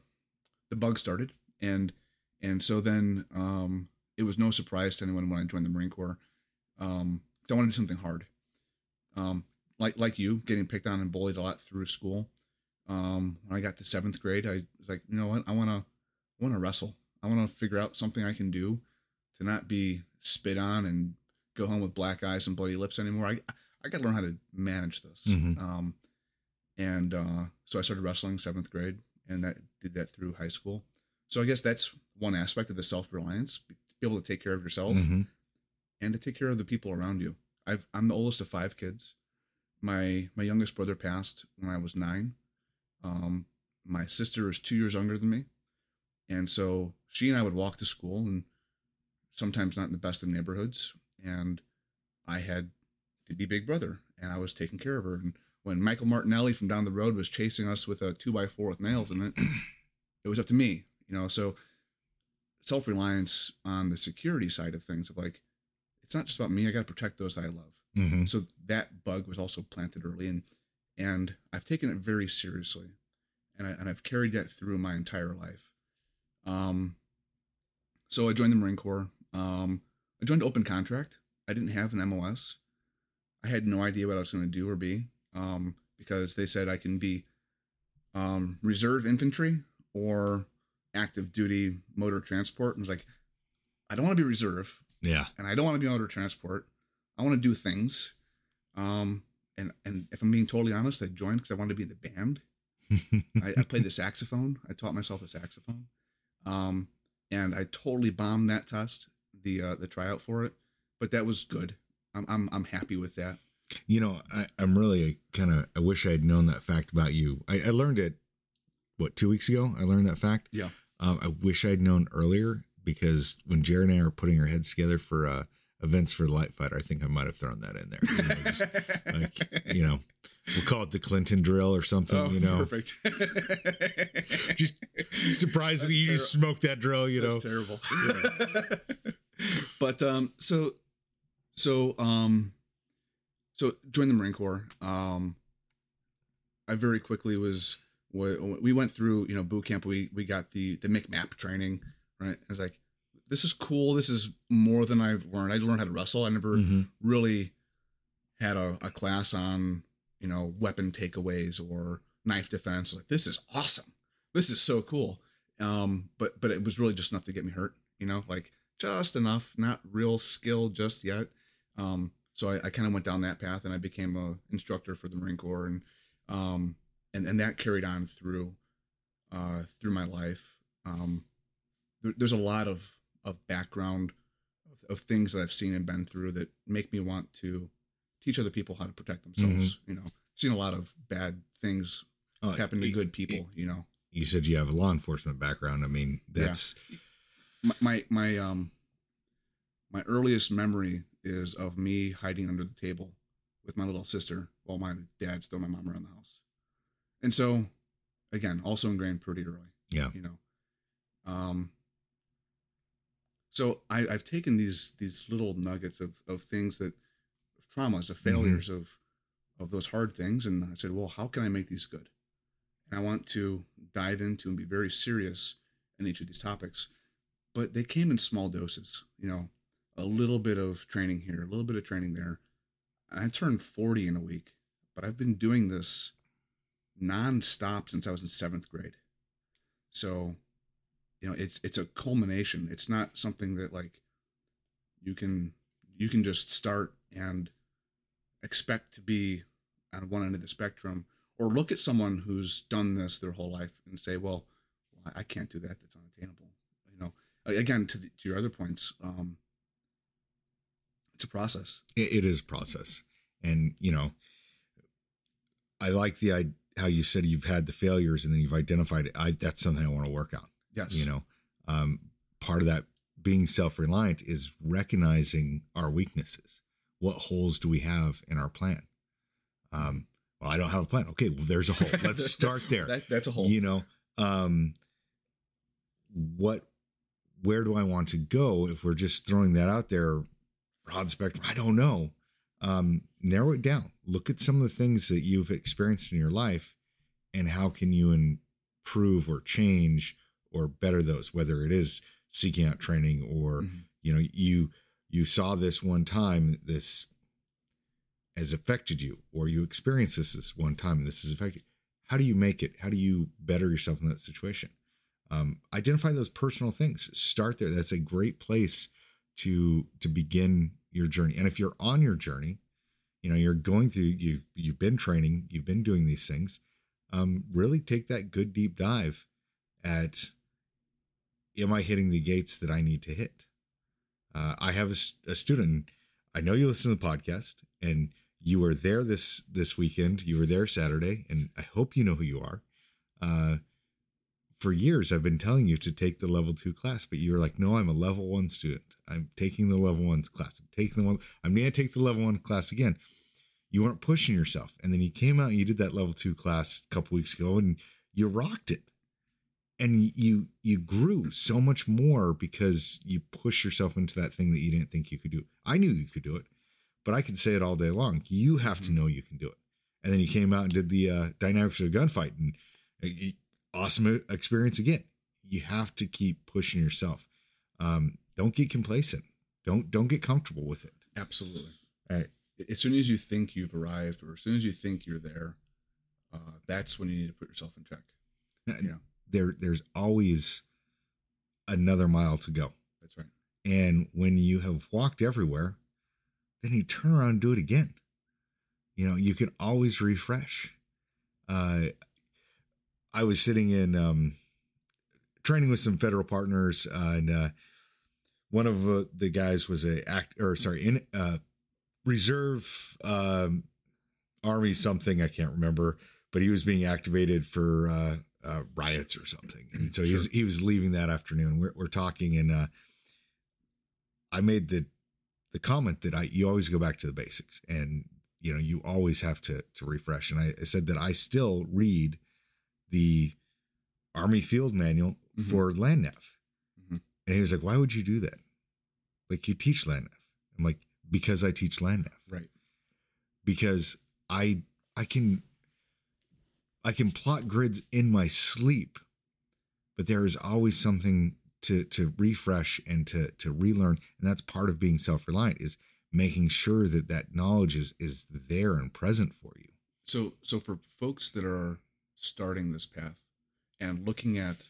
the bug started. And, and so then, um, it was no surprise to anyone when I joined the Marine Corps. Um, I wanted to do something hard. Um, like, like you, getting picked on and bullied a lot through school. Um, when I got to seventh grade, I was like, you know what? I want to, I want to wrestle. I want to figure out something I can do to not be spit on and go home with black eyes and bloody lips anymore. I I got to learn how to manage this. Mm-hmm. Um, and uh, so I started wrestling seventh grade, and that did that through high school. So I guess that's one aspect of the self-reliance, be able to take care of yourself mm-hmm. and to take care of the people around you. I've, I'm the oldest of five kids. My my youngest brother passed when I was nine. Um, my sister is two years younger than me. And so she and I would walk to school, and sometimes not in the best of neighborhoods. And I had to be big brother, and I was taking care of her. And when Michael Martinelli from down the road was chasing us with a two by four with nails in it, it was up to me, you know? So self-reliance on the security side of things, of like, it's not just about me. I got to protect those that I love. Mm-hmm. So that bug was also planted early, and, and I've taken it very seriously, and I, and I've carried that through my entire life. Um, so I joined the Marine Corps. Um, I joined open contract. I didn't have an M O S. I had no idea what I was going to do or be, um, because they said I can be um, reserve infantry or active duty motor transport. And I was like, I don't want to be reserve. Yeah. And I don't want to be motor transport. I want to do things. Um, and, and if I'm being totally honest, I joined because I wanted to be in the band. I, I played the saxophone. I taught myself the saxophone. Um, and I totally bombed that test, the, uh, the tryout for it, but that was good. I'm, I'm, I'm happy with that. You know, I, I'm really kind of, I wish I had known that fact about you. I, I learned it, what, two weeks ago, I learned that fact. Yeah. Um, I wish I'd known earlier, because when Jared and I are putting our heads together for, uh, events for Light Fighter, I think I might've thrown that in there, you know, just, like, you know, we'll call it the Clinton drill or something, oh, you know, perfect. Just surprisingly, That's you ter- just smoked that drill, you That's know, terrible. Yeah. But, um, so, so, um, so joined the Marine Corps. Um, I very quickly was, we went through, you know, boot camp. We, we got the, the M C M A P training, right? I was like, this is cool. This is more than I've learned. I learned how to wrestle. I never mm-hmm. really had a, a class on, you know, weapon takeaways or knife defense. Like, this is awesome. This is so cool. Um, but, but it was really just enough to get me hurt, you know, like just enough, not real skill just yet. Um, so I, I kind of went down that path, and I became a instructor for the Marine Corps, and, um, and, and that carried on through, uh, through my life. Um, there, there's a lot of, of background of, of things that I've seen and been through that make me want to teach other people how to protect themselves. Mm-hmm. You know, I've seen a lot of bad things oh, happen to it, good people, it, you know. You said you have a law enforcement background. I mean, that's yeah. my, my, my, um, my earliest memory is of me hiding under the table with my little sister while my dad's throwing my mom around the house. And so, again, also ingrained pretty early. Yeah. You know, um, so I, I've taken these these little nuggets of, of things that, of traumas, of failures, mm-hmm. of of those hard things, and I said, well, how can I make these good? And I want to dive into and be very serious in each of these topics, but they came in small doses. You know, a little bit of training here, a little bit of training there. I turned forty in a week, but I've been doing this nonstop since I was in seventh grade. So, you know, it's, it's a culmination. It's not something that like you can, you can just start and expect to be on one end of the spectrum, or look at someone who's done this their whole life and say, well, I can't do that. That's unattainable. You know, again, to, the, to your other points, um, it's a process. It, it is a process. And, you know, I like the, how you said you've had the failures and then you've identified it. I, that's something I want to work on. Yes. You know, um, part of that being self-reliant is recognizing our weaknesses. What holes do we have in our plan? Um, well, I don't have a plan. Okay. Well, there's a hole. Let's start there. that, that's a hole. You know, um, what, where do I want to go? If we're just throwing that out there, broad spectrum, I don't know. Um, narrow it down. Look at some of the things that you've experienced in your life, and how can you improve or change or better those, whether it is seeking out training or, mm-hmm. you know, you, you saw this one time, this has affected you, or you experienced this, this one time, and this has affected you. How do you make it? How do you better yourself in that situation? Um, identify those personal things, start there. That's a great place to, to begin your journey. And if you're on your journey, you know, you're going through, you, you've been training, you've been doing these things, um, really take that good deep dive at, am I hitting the gates that I need to hit? Uh, I have a, a student, I know you listen to the podcast and you were there this, this weekend, you were there Saturday, and I hope you know who you are. Uh, for years, I've been telling you to take the level two class, but you're like, no, I'm a level one student. I'm taking the level one class. I'm taking the one, I'm going to take the level one class again. You weren't pushing yourself. And then you came out and you did that level two class a couple weeks ago and you rocked it. And you, you grew so much more because you pushed yourself into that thing that you didn't think you could do. I knew you could do it, but I could say it all day long. You have mm-hmm. to know you can do it. And then you came out and did the uh, dynamics of a gunfight, and uh, awesome experience again. You have to keep pushing yourself. Um, don't get complacent. Don't, don't get comfortable with it. Absolutely. All right. As soon as you think you've arrived, or as soon as you think you're there, uh, that's when you need to put yourself in check. Yeah. You know? There, there's always another mile to go. That's right. And when you have walked everywhere, then you turn around and do it again. You know, you can always refresh. Uh, I was sitting in um, training with some federal partners, uh, and uh, one of uh, the guys was a act or sorry, in uh, reserve um, army something, I can't remember, but he was being activated for. Uh, Uh, riots or something. And so sure. he, was, he was leaving that afternoon. We're, we're talking, and uh, I made the the comment that I you always go back to the basics, and you know you always have to to refresh. And I, I said that I still read the Army Field Manual mm-hmm. for Land Nav. Mm-hmm. And he was like, "Why would you do that? Like, you teach Land Nav." I'm like, "Because I teach Land Nav, right? Because I I can." I can plot grids in my sleep, but there is always something to, to refresh and to, to relearn. And that's part of being self-reliant, is making sure that that knowledge is, is there and present for you. So, so for folks that are starting this path and looking at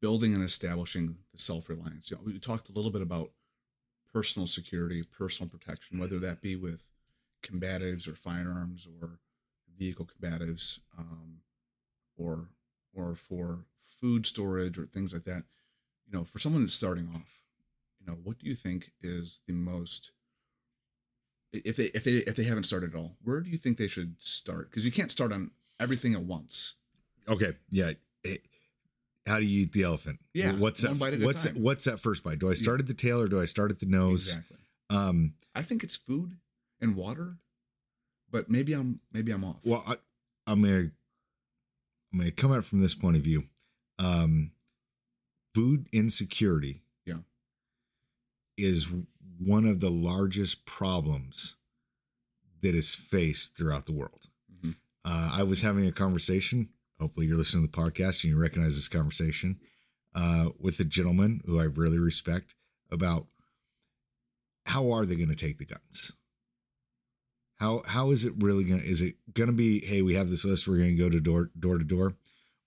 building and establishing the self-reliance, you know, we talked a little bit about personal security, personal protection, whether that be with combatives or firearms or vehicle combatives, um, or, or for food storage or things like that. You know, for someone that's starting off, you know, what do you think is the most, if they, if they, if they haven't started at all, where do you think they should start? 'Cause you can't start on everything at once. Okay. Yeah. How do you eat the elephant? Yeah. What's that? What's that, what's that first bite? Do I start yeah. at the tail or do I start at the nose? Exactly. Um, I think it's food and water. But maybe I'm maybe I'm off. Well, I, I'm gonna I'm gonna come out from this point of view. Um, food insecurity, yeah, is one of the largest problems that is faced throughout the world. Mm-hmm. Uh, I was having a conversation. Hopefully, you're listening to the podcast and you recognize this conversation uh, with a gentleman who I really respect about how are they going to take the guns. How, how is it really going to, is it going to be, hey, we have this list, we're going to go to door, door to door?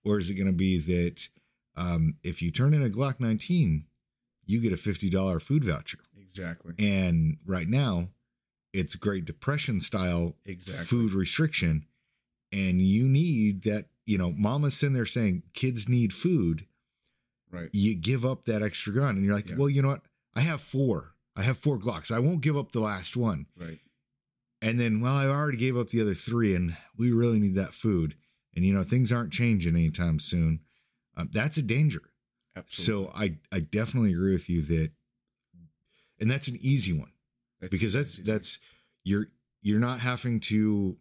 Or is it going to be that um, if you turn in a Glock nineteen, you get a fifty dollars food voucher? Exactly. And right now it's Great Depression style exactly. food restriction. And you need that, you know, mama's sitting there saying kids need food. Right. You give up that extra gun and you're like, yeah. well, you know what? I have four, I have four Glocks. I won't give up the last one. Right. And then, well, I already gave up the other three, and we really need that food. And, you know, things aren't changing anytime soon. Um, that's a danger. Absolutely. So I, I definitely agree with you that, and that's an easy one, that's because that's, easy. that's, you're, you're not having to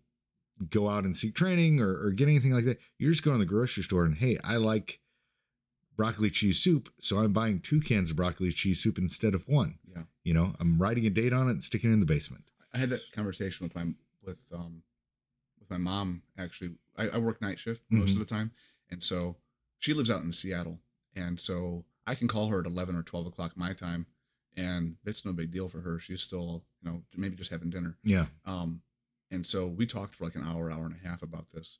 go out and seek training or, or get anything like that. You're just going to the grocery store and, hey, I like broccoli cheese soup, so I'm buying two cans of broccoli cheese soup instead of one. Yeah. You know, I'm writing a date on it and sticking it in the basement. I had that conversation with my with um with my mom actually. I, I work night shift most mm-hmm. of the time, and so she lives out in Seattle, and so I can call her at eleven or twelve o'clock my time, and that's no big deal for her. She's still, you know, maybe just having dinner. Yeah. Um, and so we talked for like an hour, hour and a half about this,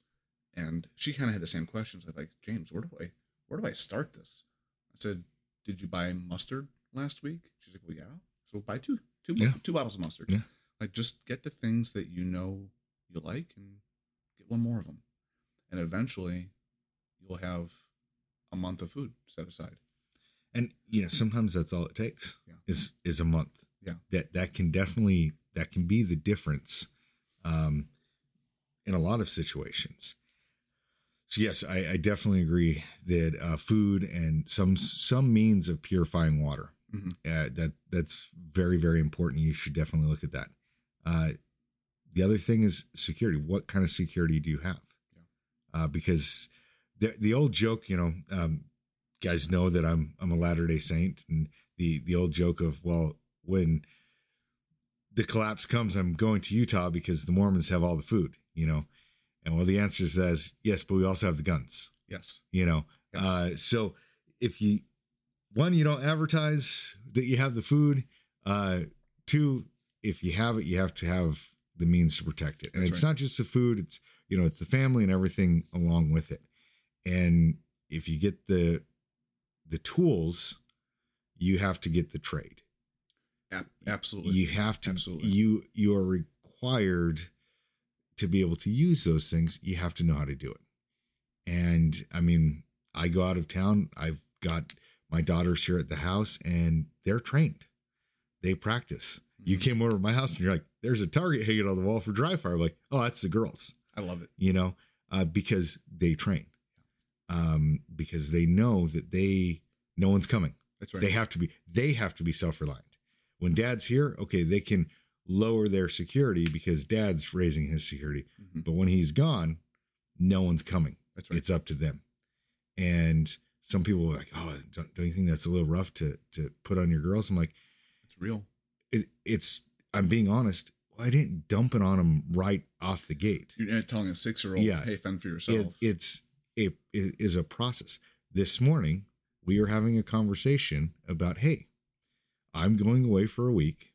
and she kind of had the same questions. I was like, James, where do I where do I start this? I said, did you buy mustard last week? She's like, well, yeah. So buy two. Two yeah. two bottles of mustard. Yeah. Like, just get the things that you know you like and get one more of them. And eventually you'll have a month of food set aside. And, you know, sometimes that's all it takes yeah. is, is a month. Yeah. That, that can definitely, that can be the difference um, in a lot of situations. So yes, I, I definitely agree that uh, food and some, some means of purifying water, mm-hmm. uh, that that's very, very important. You should definitely look at that. Uh, the other thing is security. What kind of security do you have? Yeah. Uh, because the, the old joke, you know, um, guys know that I'm, I'm a Latter-day Saint, and the, the old joke of, well, when the collapse comes, I'm going to Utah because the Mormons have all the food, you know? And well, the answer is that, yes, but we also have the guns. Yes. You know? Yes. Uh, so if you, one, you don't advertise that you have the food. Uh, two, if you have it, you have to have the means to protect it. And That's it's right. not just the food. It's, you know, it's the family and everything along with it. And if you get the, the tools, you have to get the trade. Absolutely. You have to, Absolutely. you, you are required to be able to use those things. You have to know how to do it. And I mean, I go out of town, I've got my daughters here at the house, and they're trained. They practice. Mm-hmm. You came over to my house and you're like, there's a target hanging on the wall for dry fire. I'm like, oh, that's the girls. I love it. You know, uh, because they train. Um, because they know that they, no one's coming. That's right. They have to be, they have to be self-reliant. When dad's here, okay, they can lower their security because dad's raising his security. Mm-hmm. But when he's gone, no one's coming. That's right. It's up to them. And some people are like, oh, don't, don't you think that's a little rough to, to put on your girls? I'm like, it's real. It, it's, I'm being honest. I didn't dump it on them right off the gate. You're telling a six-year-old, yeah, hey, fend for yourself. It, it's, It is a process. This morning, we were having a conversation about, hey, I'm going away for a week.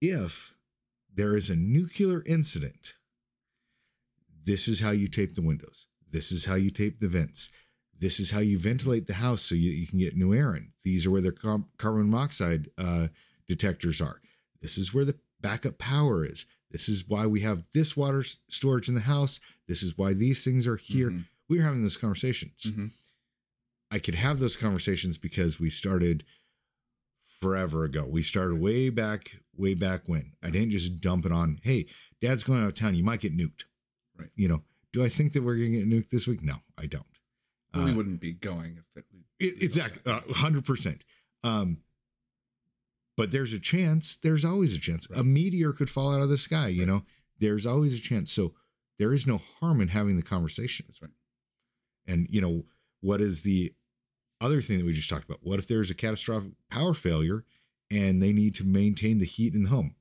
If there is a nuclear incident, this is how you tape the windows. This is how you tape the vents. This is how you ventilate the house so you, you can get new air in. These are where the carbon monoxide uh, detectors are. This is where the backup power is. This is why we have this water storage in the house. This is why these things are here. Mm-hmm. We were having those conversations. Mm-hmm. I could have those conversations because we started forever ago. We started way back, way back when. I didn't just dump it on, hey, dad's going out of town. You might get nuked. Right. You know, do I think that we're going to get nuked this week? No, I don't. Well, uh, we wouldn't be going. if that we, it, Exactly. Uh, one hundred percent. Um, but there's a chance. There's always a chance. Right. A meteor could fall out of the sky. Right. You know, there's always a chance. So there is no harm in having the conversation. That's right. And, you know, what is the other thing that we just talked about? What if there's a catastrophic power failure and they need to maintain the heat in the home?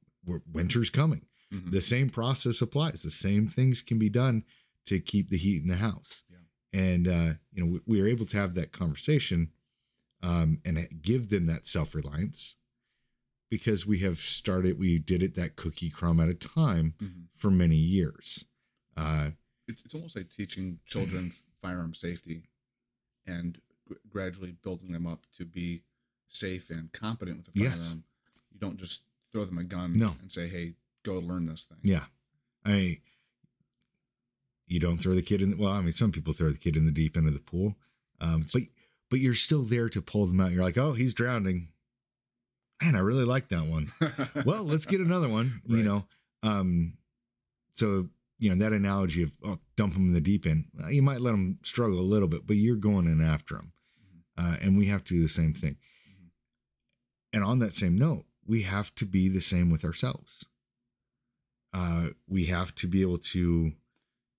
Winter's coming. Mm-hmm. The same process applies. The same things can be done to keep the heat in the house. Yeah. And, uh, you know, we, we are able to have that conversation um, and give them that self-reliance because we have started, we did it that cookie crumb at a time mm-hmm. for many years. Uh, it's, it's almost like teaching children firearm safety and g- gradually building them up to be safe and competent with a firearm. Yes. You don't just throw them a gun no. and say, hey, go learn this thing. Yeah. I mean, you don't throw the kid in. The, well, I mean, some people throw the kid in the deep end of the pool, um, but, but you're still there to pull them out. You're like, oh, he's drowning. Man, I really like that one. Well, let's get another one, right. you know? Um, so, you know, that analogy of oh, dump them in the deep end, you might let them struggle a little bit, but you're going in after them. Uh, and we have to do the same thing. And on that same note, we have to be the same with ourselves. Uh, we have to be able to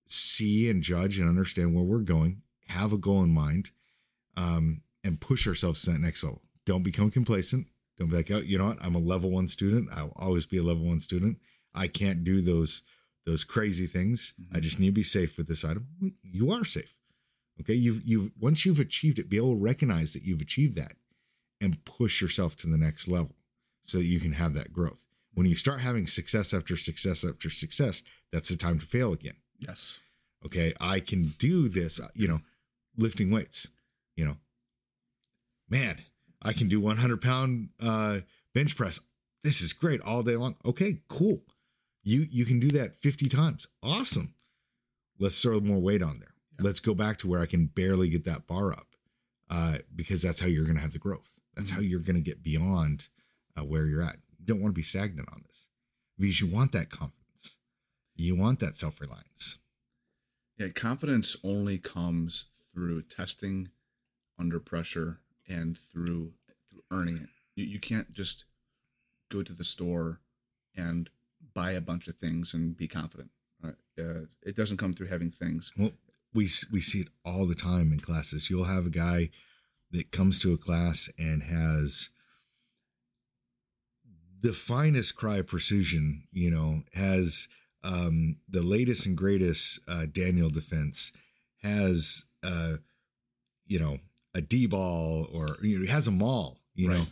see and judge and understand where we're going, have a goal in mind, um, and push ourselves to that next level. Don't become complacent. Don't be like, oh, you know what? I'm a level one student. I'll always be a level one student. I can't do those those crazy things. Mm-hmm. I just need to be safe with this item. You are safe. Okay. You've, you've, once you've achieved it, be able to recognize that you've achieved that and push yourself to the next level so that you can have that growth. When you start having success after success after success, that's the time to fail again. Yes. Okay. I can do this, you know, lifting weights, you know, man, I can do one hundred pound uh, bench press. this is great all day long. Okay, cool. You you can do that fifty times. Awesome. Let's throw more weight on there. Yeah. Let's go back to where I can barely get that bar up, uh, because that's how you're going to have the growth. That's mm-hmm. how you're going to get beyond uh, where you're at. You don't want to be stagnant on this because you want that confidence. You want that self-reliance. Yeah, confidence only comes through testing under pressure and through, through earning it. You, you can't just go to the store and buy a bunch of things and be confident. Uh, uh, it doesn't come through having things. Well, we we see it all the time in classes. You'll have a guy that comes to a class and has the finest cry precision, you know, has um, the latest and greatest uh, Daniel Defense, has, uh, you know, a D-ball, or, you know, he has them all, you right. know.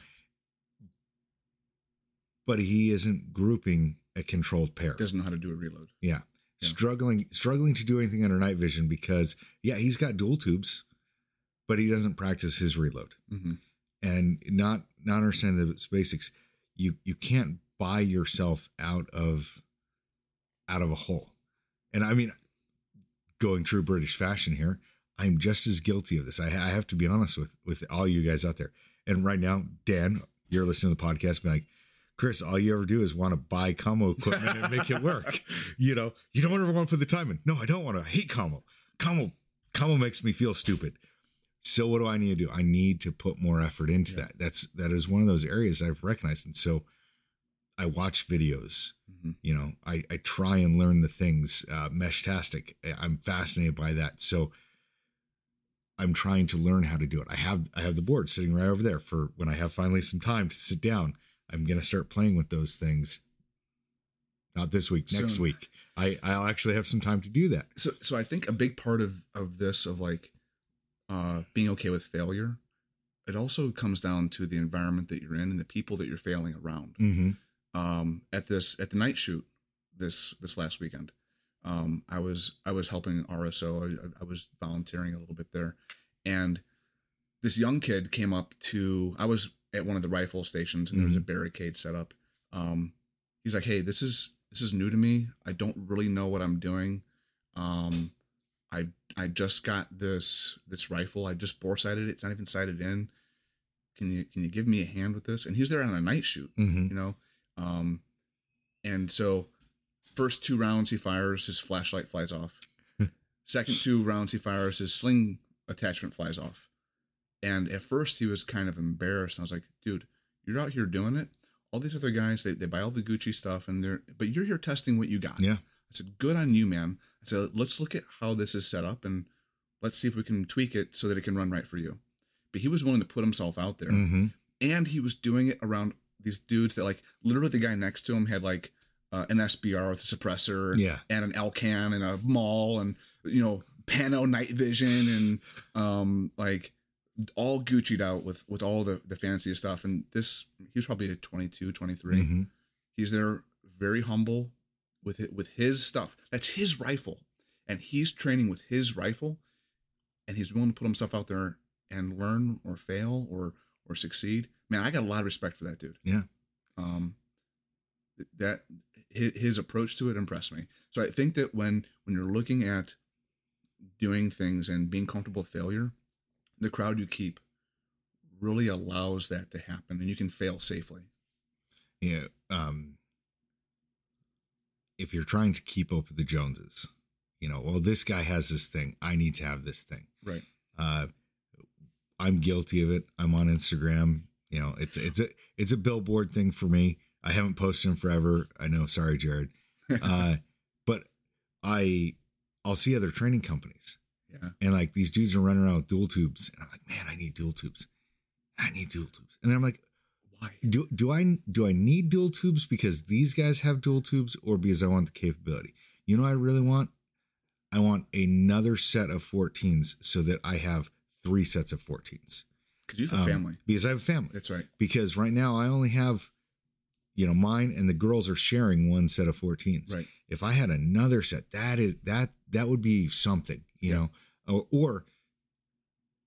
But he isn't grouping a controlled pair. Doesn't know how to do a reload. Yeah. yeah. Struggling struggling to do anything under night vision because, yeah, he's got dual tubes, but he doesn't practice his reload. Mm-hmm. And not not understanding the basics. You you can't buy yourself out of out of a hole. And I mean, going true British fashion here, I'm just as guilty of this. I, I have to be honest with, with all you guys out there. And right now, Dan, you're listening to the podcast, being like, Chris, all you ever do is want to buy combo equipment and make it work. You know, you don't ever want to put the time in. No, I don't want to. I hate combo. Combo, combo makes me feel stupid. So what do I need to do? I need to put more effort into yeah. that. That's, that is one of those areas I've recognized. And so I watch videos, mm-hmm. you know, I, I try and learn the things, uh, Meshtastic. I'm fascinated by that. So I'm trying to learn how to do it. I have, I have the board sitting right over there for when I have finally some time to sit down. I'm going to start playing with those things. Not this week, next so, week. I, I'll actually have some time to do that. So so I think a big part of, of this, of like uh, being okay with failure, it also comes down to the environment that you're in and the people that you're failing around. Mm-hmm. Um, at this at the night shoot this this last weekend, um, I was I was helping R S O. I, I was volunteering a little bit there. And this young kid came up to, I was at one of the rifle stations and there was a barricade set up. Um, he's like, hey, this is, this is new to me. I don't really know what I'm doing. Um, I, I just got this, this rifle. I just bore sighted it. It's not even sighted in. Can you, can you give me a hand with this? And he's there on a night shoot, mm-hmm. you know? Um, and so first two rounds he fires, his flashlight flies off. Second two rounds he fires, his sling attachment flies off. And at first he was kind of embarrassed. I was like, dude, you're out here doing it. All these other guys, they, they buy all the Gucci stuff and they're, but you're here testing what you got. Yeah. I said, good on you, man. I said, let's look at how this is set up and let's see if we can tweak it so that it can run right for you. But he was willing to put himself out there mm-hmm. and he was doing it around these dudes that like literally the guy next to him had like uh, an S B R with a suppressor and, yeah. and an L CAN and a Maul and, you know, Pano night vision and um, like, all Gucci'd out with, with all the, the fancy stuff. And this, he was probably a twenty-two, twenty-three. Mm-hmm. He's there very humble with it, with his stuff. That's his rifle. And he's training with his rifle and he's willing to put himself out there and learn or fail or, or succeed. Man, I got a lot of respect for that dude. Yeah. Um, that his, his approach to it impressed me. So I think that when, when you're looking at doing things and being comfortable with failure, the crowd you keep really allows that to happen and you can fail safely. Yeah. Um, if you're trying to keep up with the Joneses, you know, well, this guy has this thing. I need to have this thing. Right. Uh, I'm guilty of it. I'm on Instagram. You know, it's, it's a, it's a billboard thing for me. I haven't posted in forever. I know. Sorry, Jared. Uh, but I, I'll see other training companies. Yeah. And like these dudes are running around with dual tubes and I'm like, man, I need dual tubes. I need dual tubes. And I'm like, why do, do I, do I need dual tubes because these guys have dual tubes or because I want the capability? You know, what I really want, I want another set of fourteens so that I have three sets of fourteens. Cause you have um, a family. Because I have a family. That's right. Because right now I only have, you know, mine and the girls are sharing one set of fourteens. Right. If I had another set, that is that, that would be something. You know, or, or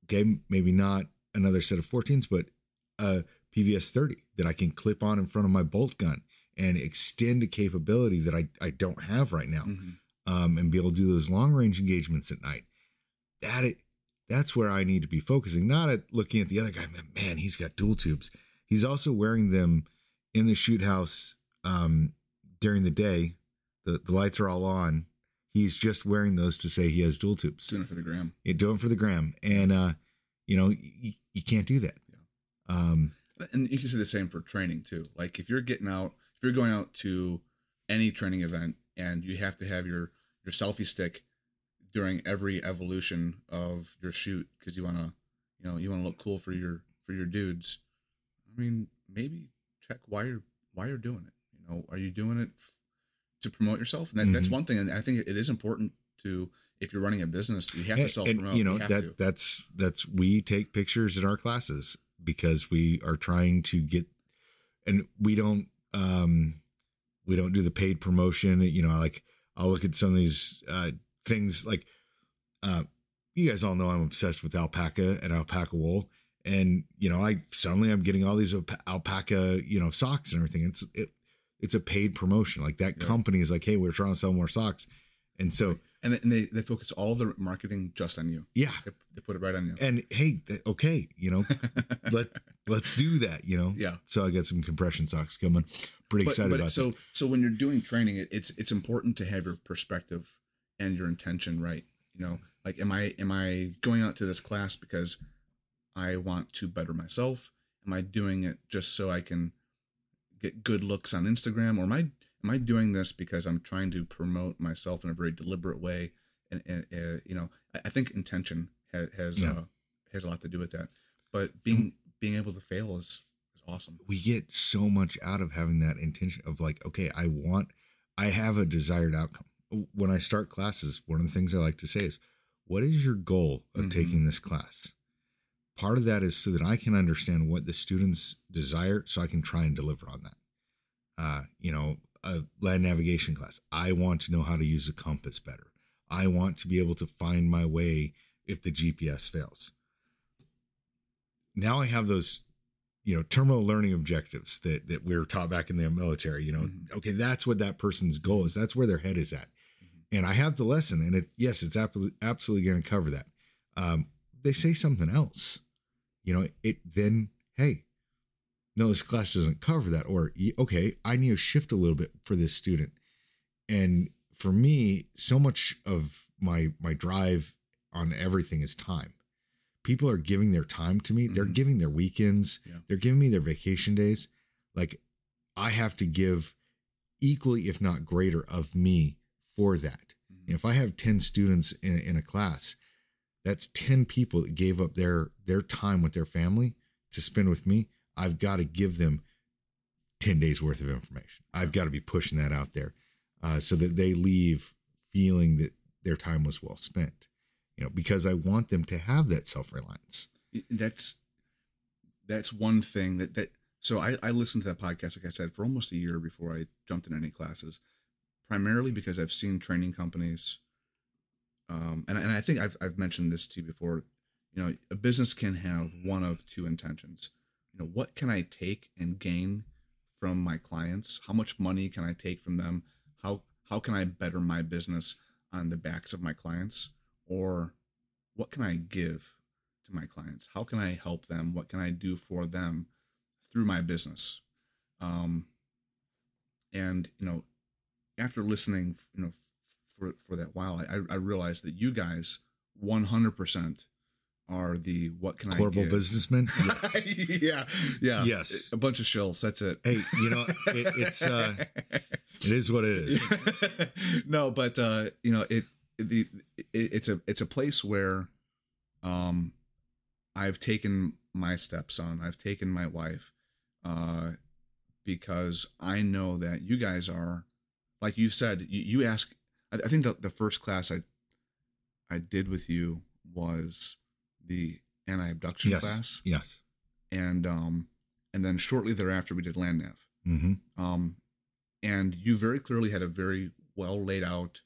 okay, maybe not another set of fourteens, but a P V S thirty that I can clip on in front of my bolt gun and extend a capability that I, I don't have right now, mm-hmm. um, and be able to do those long range engagements at night. That it, that's where I need to be focusing, not at looking at the other guy. Man, he's got dual tubes. He's also wearing them in the shoot house um, during the day. The, the lights are all on. He's just wearing those to say he has dual tubes. Doing it for the gram. Yeah, doing it for the gram. And, uh, you know, you, you can't do that. Yeah. Um, and you can say the same for training too. Like if you're getting out, if you're going out to any training event and you have to have your, your selfie stick during every evolution of your shoot, because you want to, you know, you want to look cool for your, for your dudes. I mean, maybe check why you're, why you're doing it. You know, are you doing it to promote yourself? And that, mm-hmm. that's one thing. And I think it is important to, if you're running a business, you have and, to self-promote. You know, you that, to. that's, that's, we take pictures in our classes because we are trying to get, and we don't, um, we don't do the paid promotion. You know, like I'll look at some of these, uh, things like, uh, you guys all know I'm obsessed with alpaca and alpaca wool. And, you know, I suddenly I'm getting all these alpaca, you know, socks and everything. It's, it, it's a paid promotion. Like that yeah. company is like, hey, we're trying to sell more socks. And so, and, and they, they focus all the marketing just on you. Yeah. They, they put it right on you. And hey, okay. You know, let, let's do that, you know? Yeah. So I got some compression socks coming. Pretty but, excited but about so, that. So when you're doing training, it, it's, it's important to have your perspective and your intention, right? You know, like, am I, am I going out to this class because I want to better myself? Am I doing it just so I can get good looks on Instagram, or am I, am I doing this because I'm trying to promote myself in a very deliberate way? And, and uh, you know, I, I think intention has, has, yeah. uh, has a lot to do with that, but being, and being able to fail is, is awesome. We get so much out of having that intention of like, okay, I want, I have a desired outcome. When I start classes, one of the things I like to say is, what is your goal of mm-hmm. taking this class? Part of that is so that I can understand what the students desire, so I can try and deliver on that. Uh, you know, a land navigation class. I want to know how to use a compass better. I want to be able to find my way if the G P S fails. Now I have those, you know, terminal learning objectives that, that we were taught back in the military, you know, mm-hmm. okay, that's what that person's goal is. That's where their head is at. Mm-hmm. And I have the lesson, and it, yes, it's absolutely going to cover that. Um, they say something else. You know, it then, hey, no, this class doesn't cover that. Or, okay, I need to shift a little bit for this student. And for me, so much of my my drive on everything is time. People are giving their time to me. Mm-hmm. They're giving their weekends. Yeah. They're giving me their vacation days. Like, I have to give equally, if not greater, of me for that. Mm-hmm. And if I have ten students in, in a class, that's ten people that gave up their, their time with their family to spend with me. I've got to give them ten days worth of information. I've got to be pushing that out there uh, so that they leave feeling that their time was well spent, you know, because I want them to have that self-reliance. That's, that's one thing that, that, so I, I listened to that podcast, like I said, for almost a year before I jumped in any classes, primarily because I've seen training companies. Um, and, and I think I've, I've mentioned this to you before, you know, a business can have one of two intentions. You know, what can I take and gain from my clients? How much money can I take from them? How, how can I better my business on the backs of my clients? Or what can I give to my clients? How can I help them? What can I do for them through my business? Um, and, you know, after listening, you know, For, for that while, I, I realized that you guys one hundred percent are the what can Horrible I do? Businessmen? Yes. yeah. Yeah. Yes. A bunch of shills. That's it. Hey, you know, it, it's, uh, it is what it is. No, but, uh, you know, it, the, it, it's a, it's a place where, um, I've taken my stepson, I've taken my wife, uh, because I know that you guys are, like you said, you, you ask, I think the, the first class I I did with you was the anti-abduction yes, class. Yes. And um and then shortly thereafter we did land nav. Mm-hmm. Um, and you very clearly had a very well laid out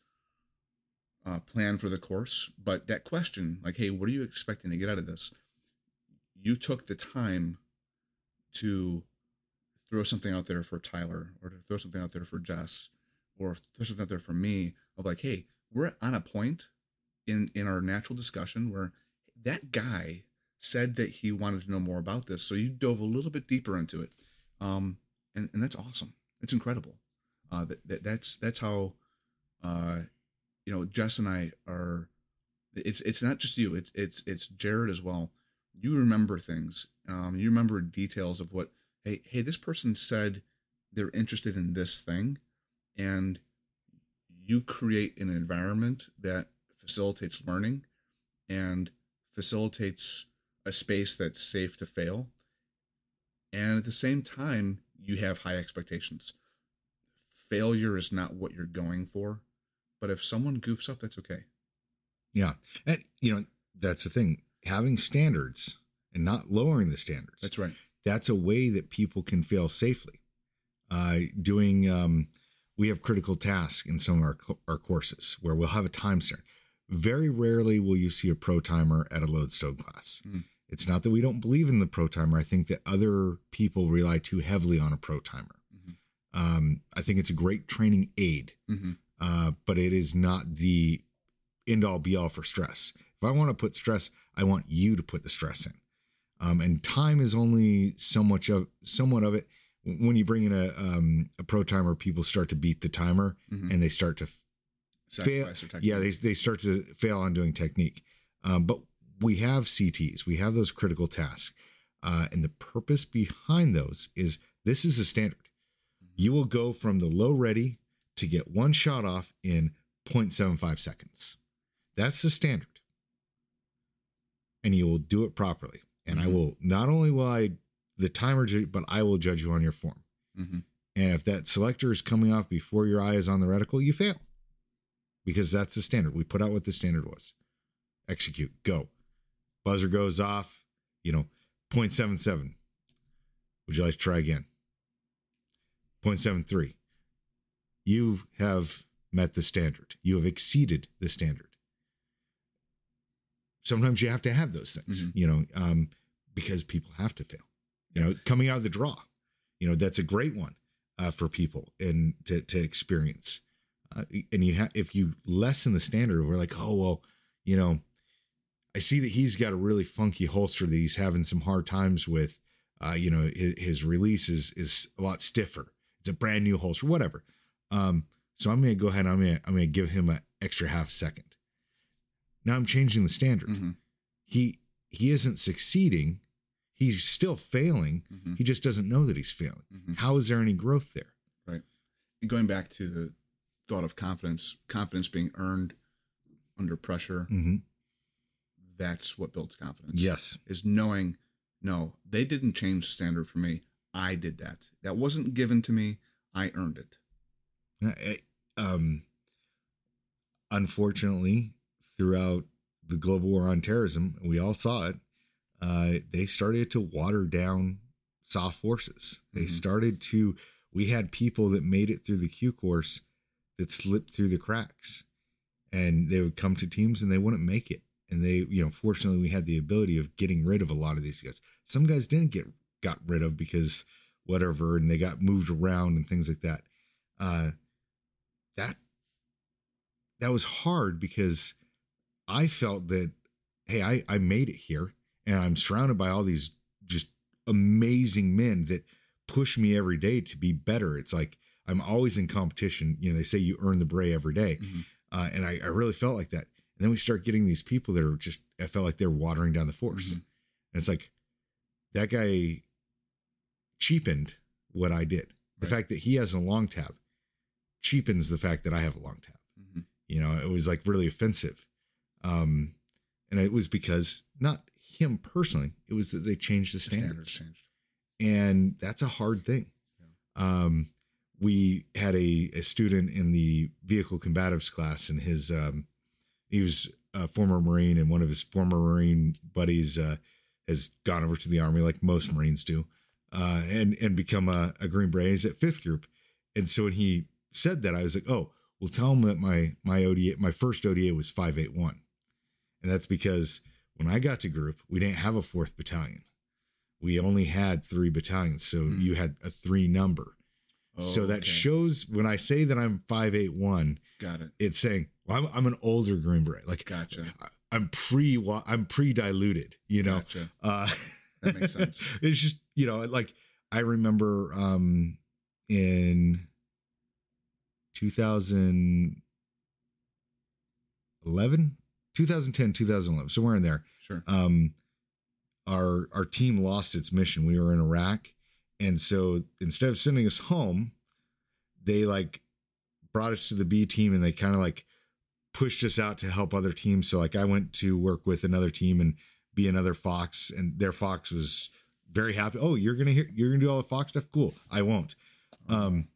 uh, plan for the course. But that question, like, hey, what are you expecting to get out of this? You took the time to throw something out there for Tyler, or to throw something out there for Jess, or throw something out there for me of like, hey, we're on a point in, in our natural discussion where that guy said that he wanted to know more about this. So you dove a little bit deeper into it. Um, and, and that's awesome. It's incredible. Uh, that, that that's, that's how, uh, you know, Jess and I are, it's, it's not just you, it's, it's, it's Jared as well. You remember things. Um, you remember details of what, Hey, Hey, this person said they're interested in this thing, and you create an environment that facilitates learning and facilitates a space that's safe to fail. And at the same time, you have high expectations. Failure is not what you're going for, but if someone goofs up, that's okay. Yeah. And you know, that's the thing, having standards and not lowering the standards. That's right. That's a way that people can fail safely. Uh, doing, um, we have critical tasks in some of our, our courses where we'll have a time standard. Very rarely will you see a pro timer at a Lodestone class. Mm. It's not that we don't believe in the pro timer. I think that other people rely too heavily on a pro timer. Mm-hmm. Um, I think it's a great training aid, mm-hmm. uh, but it is not the end all be all for stress. If I want to put stress, I want you to put the stress in. Um, and time is only so much of somewhat of it. When you bring in a, um, a pro timer, people start to beat the timer, mm-hmm. and they start to f- fail. Yeah. They, they start to fail on doing technique. Um, but we have C Ts, we have those critical tasks. Uh, and the purpose behind those is this is a standard. You will go from the low ready to get one shot off in zero point seven five seconds. That's the standard. And you will do it properly. And mm-hmm. I will, not only will I, the timer, but I will judge you on your form. Mm-hmm. And if that selector is coming off before your eye is on the reticle, you fail. Because that's the standard. We put out what the standard was. Execute. Go. Buzzer goes off, you know, zero point seven seven. Would you like to try again? zero point seven three. You have met the standard. You have exceeded the standard. Sometimes you have to have those things, mm-hmm. you know, um, because people have to fail, you know, coming out of the draw, you know, that's a great one uh, for people and to, to experience. Uh, and you have, if you lessen the standard, we're like, oh, well, you know, I see that he's got a really funky holster that he's having some hard times with, uh, you know, his, his release is, is a lot stiffer. It's a brand new holster, whatever. Um, so I'm going to go ahead and I'm going to, I'm going to give him an extra half second. Now I'm changing the standard. Mm-hmm. He he isn't succeeding. He's still failing. Mm-hmm. He just doesn't know that he's failing. Mm-hmm. How is there any growth there? Right. And going back to the thought of confidence, confidence being earned under pressure. Mm-hmm. That's what builds confidence. Yes. Is knowing, no, they didn't change the standard for me. I did that. That wasn't given to me. I earned it. I, um. Unfortunately, throughout the global war on terrorism, we all saw it, uh, they started to water down soft forces. They mm-hmm. started to, we had people that made it through the Q course that slipped through the cracks, and they would come to teams and they wouldn't make it. And they, you know, fortunately we had the ability of getting rid of a lot of these guys. Some guys didn't get, got rid of because whatever, and they got moved around and things like that. Uh, that, that was hard because I felt that, hey, I, I made it here, and I'm surrounded by all these just amazing men that push me every day to be better. It's like I'm always in competition. You know, they say you earn the beret every day. Mm-hmm. Uh, and I, I really felt like that. And then we start getting these people that are just, I felt like they're watering down the force. Mm-hmm. And it's like that guy cheapened what I did. The right. fact that he has a long tab cheapens the fact that I have a long tab. Mm-hmm. You know, it was like really offensive. Um, and it was because not him personally, it was that they changed the, the standards, standards changed. And that's a hard thing. Yeah. Um, we had a, a student in the vehicle combatives class, and his, um, he was a former Marine, and one of his former Marine buddies, uh, has gone over to the Army like most Marines do, uh, and, and become a, a Green Beret. He's at Fifth Group. And so when he said that, I was like, oh, well, tell him that my, my O D A, my first O D A was five eight one. And that's because when I got to group, we didn't have a fourth battalion. we only had three battalions. So mm. you had a three number. Oh, so that okay. shows when I say that I'm five eight one, got it. It's saying, well, I'm, I'm an older Green Beret. Like, gotcha. I, I'm pre, I'm pre diluted, you know, gotcha. uh, that makes sense. It's just, you know, like I remember, um, in two thousand eleven, twenty ten, twenty eleven, somewhere in there. Sure. Um, our, our team lost its mission. We were in Iraq. And so instead of sending us home, they like brought us to the B team and they kind of like pushed us out to help other teams. So like I went to work with another team and be another Fox, and their Fox was very happy. Oh, you're going to hear, you're going to do all the Fox stuff. Cool. I won't. Um,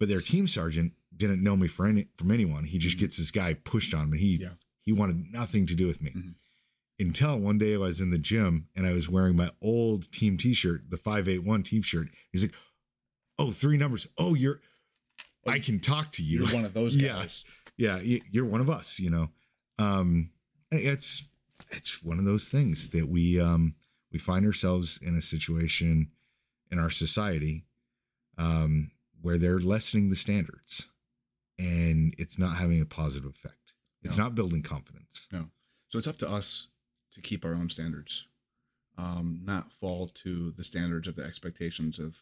but their team sergeant didn't know me for any, from anyone. He just mm-hmm. gets this guy pushed on me. He, yeah. he wanted nothing to do with me. Mm-hmm. Until one day I was in the gym and I was wearing my old team t-shirt, the five eight one team shirt. He's like, oh, three numbers. Oh, you're, oh, I can talk to you. You're one of those guys. Yeah. yeah. You're one of us, you know? Um, it's, it's one of those things that we, um, we find ourselves in a situation in our society, um, where they're lessening the standards and it's not having a positive effect. It's no. not building confidence. No. So it's up to us to keep our own standards, um, not fall to the standards of the expectations of,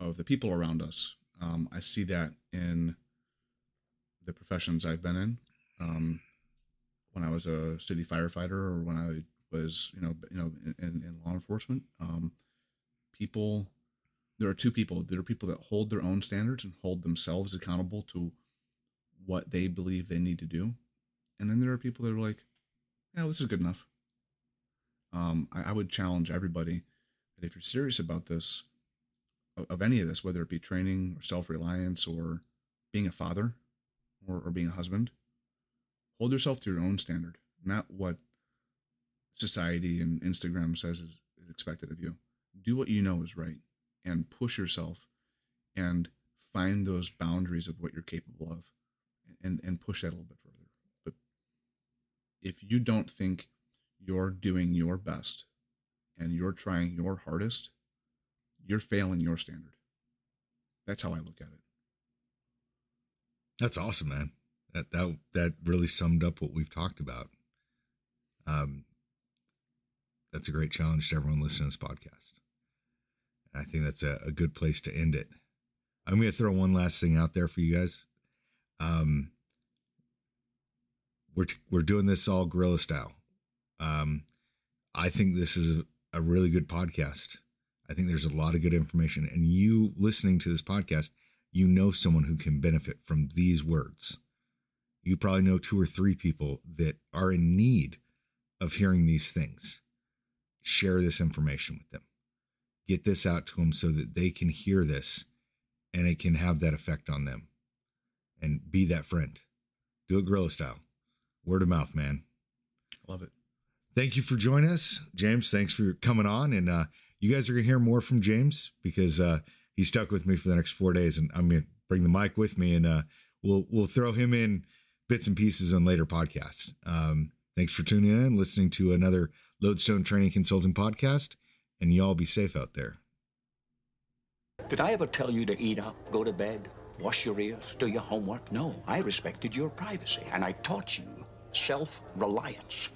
of the people around us. Um, I see that in the professions I've been in. Um, when I was a city firefighter, or when I was, you know, you know, in, in law enforcement, um, people, there are two people, there are people that hold their own standards and hold themselves accountable to what they believe they need to do. And then there are people that are like, yeah, this is good enough. Um, I, I would challenge everybody that if you're serious about this, of, of any of this, whether it be training or self-reliance or being a father or, or being a husband, hold yourself to your own standard, not what society and Instagram says is, is expected of you. Do what you know is right and push yourself and find those boundaries of what you're capable of and, and push that a little bit further. If you don't think you're doing your best and you're trying your hardest, you're failing your standard. That's how I look at it. That's awesome, man. That that that really summed up what we've talked about. Um, that's a great challenge to everyone listening to this podcast. I think that's a, a good place to end it. I'm going to throw one last thing out there for you guys. Um, We're, t- we're doing this all guerrilla style. Um, I think this is a, a really good podcast. I think there's a lot of good information, and you listening to this podcast, you know, someone who can benefit from these words. You probably know two or three people that are in need of hearing these things. Share this information with them, get this out to them so that they can hear this and it can have that effect on them, and be that friend. Do it guerrilla style. Word of mouth, man. Love it. Thank you for joining us, James. Thanks for coming on. And uh, you guys are going to hear more from James because uh, he stuck with me for the next four days. And I'm going to bring the mic with me, and uh, we'll we'll throw him in bits and pieces on later podcasts. Um, thanks for tuning in and listening to another Lodestone Training Consulting podcast. And y'all be safe out there. Did I ever tell you to eat up, go to bed, wash your ears, do your homework? No, I respected your privacy, and I taught you self-reliance.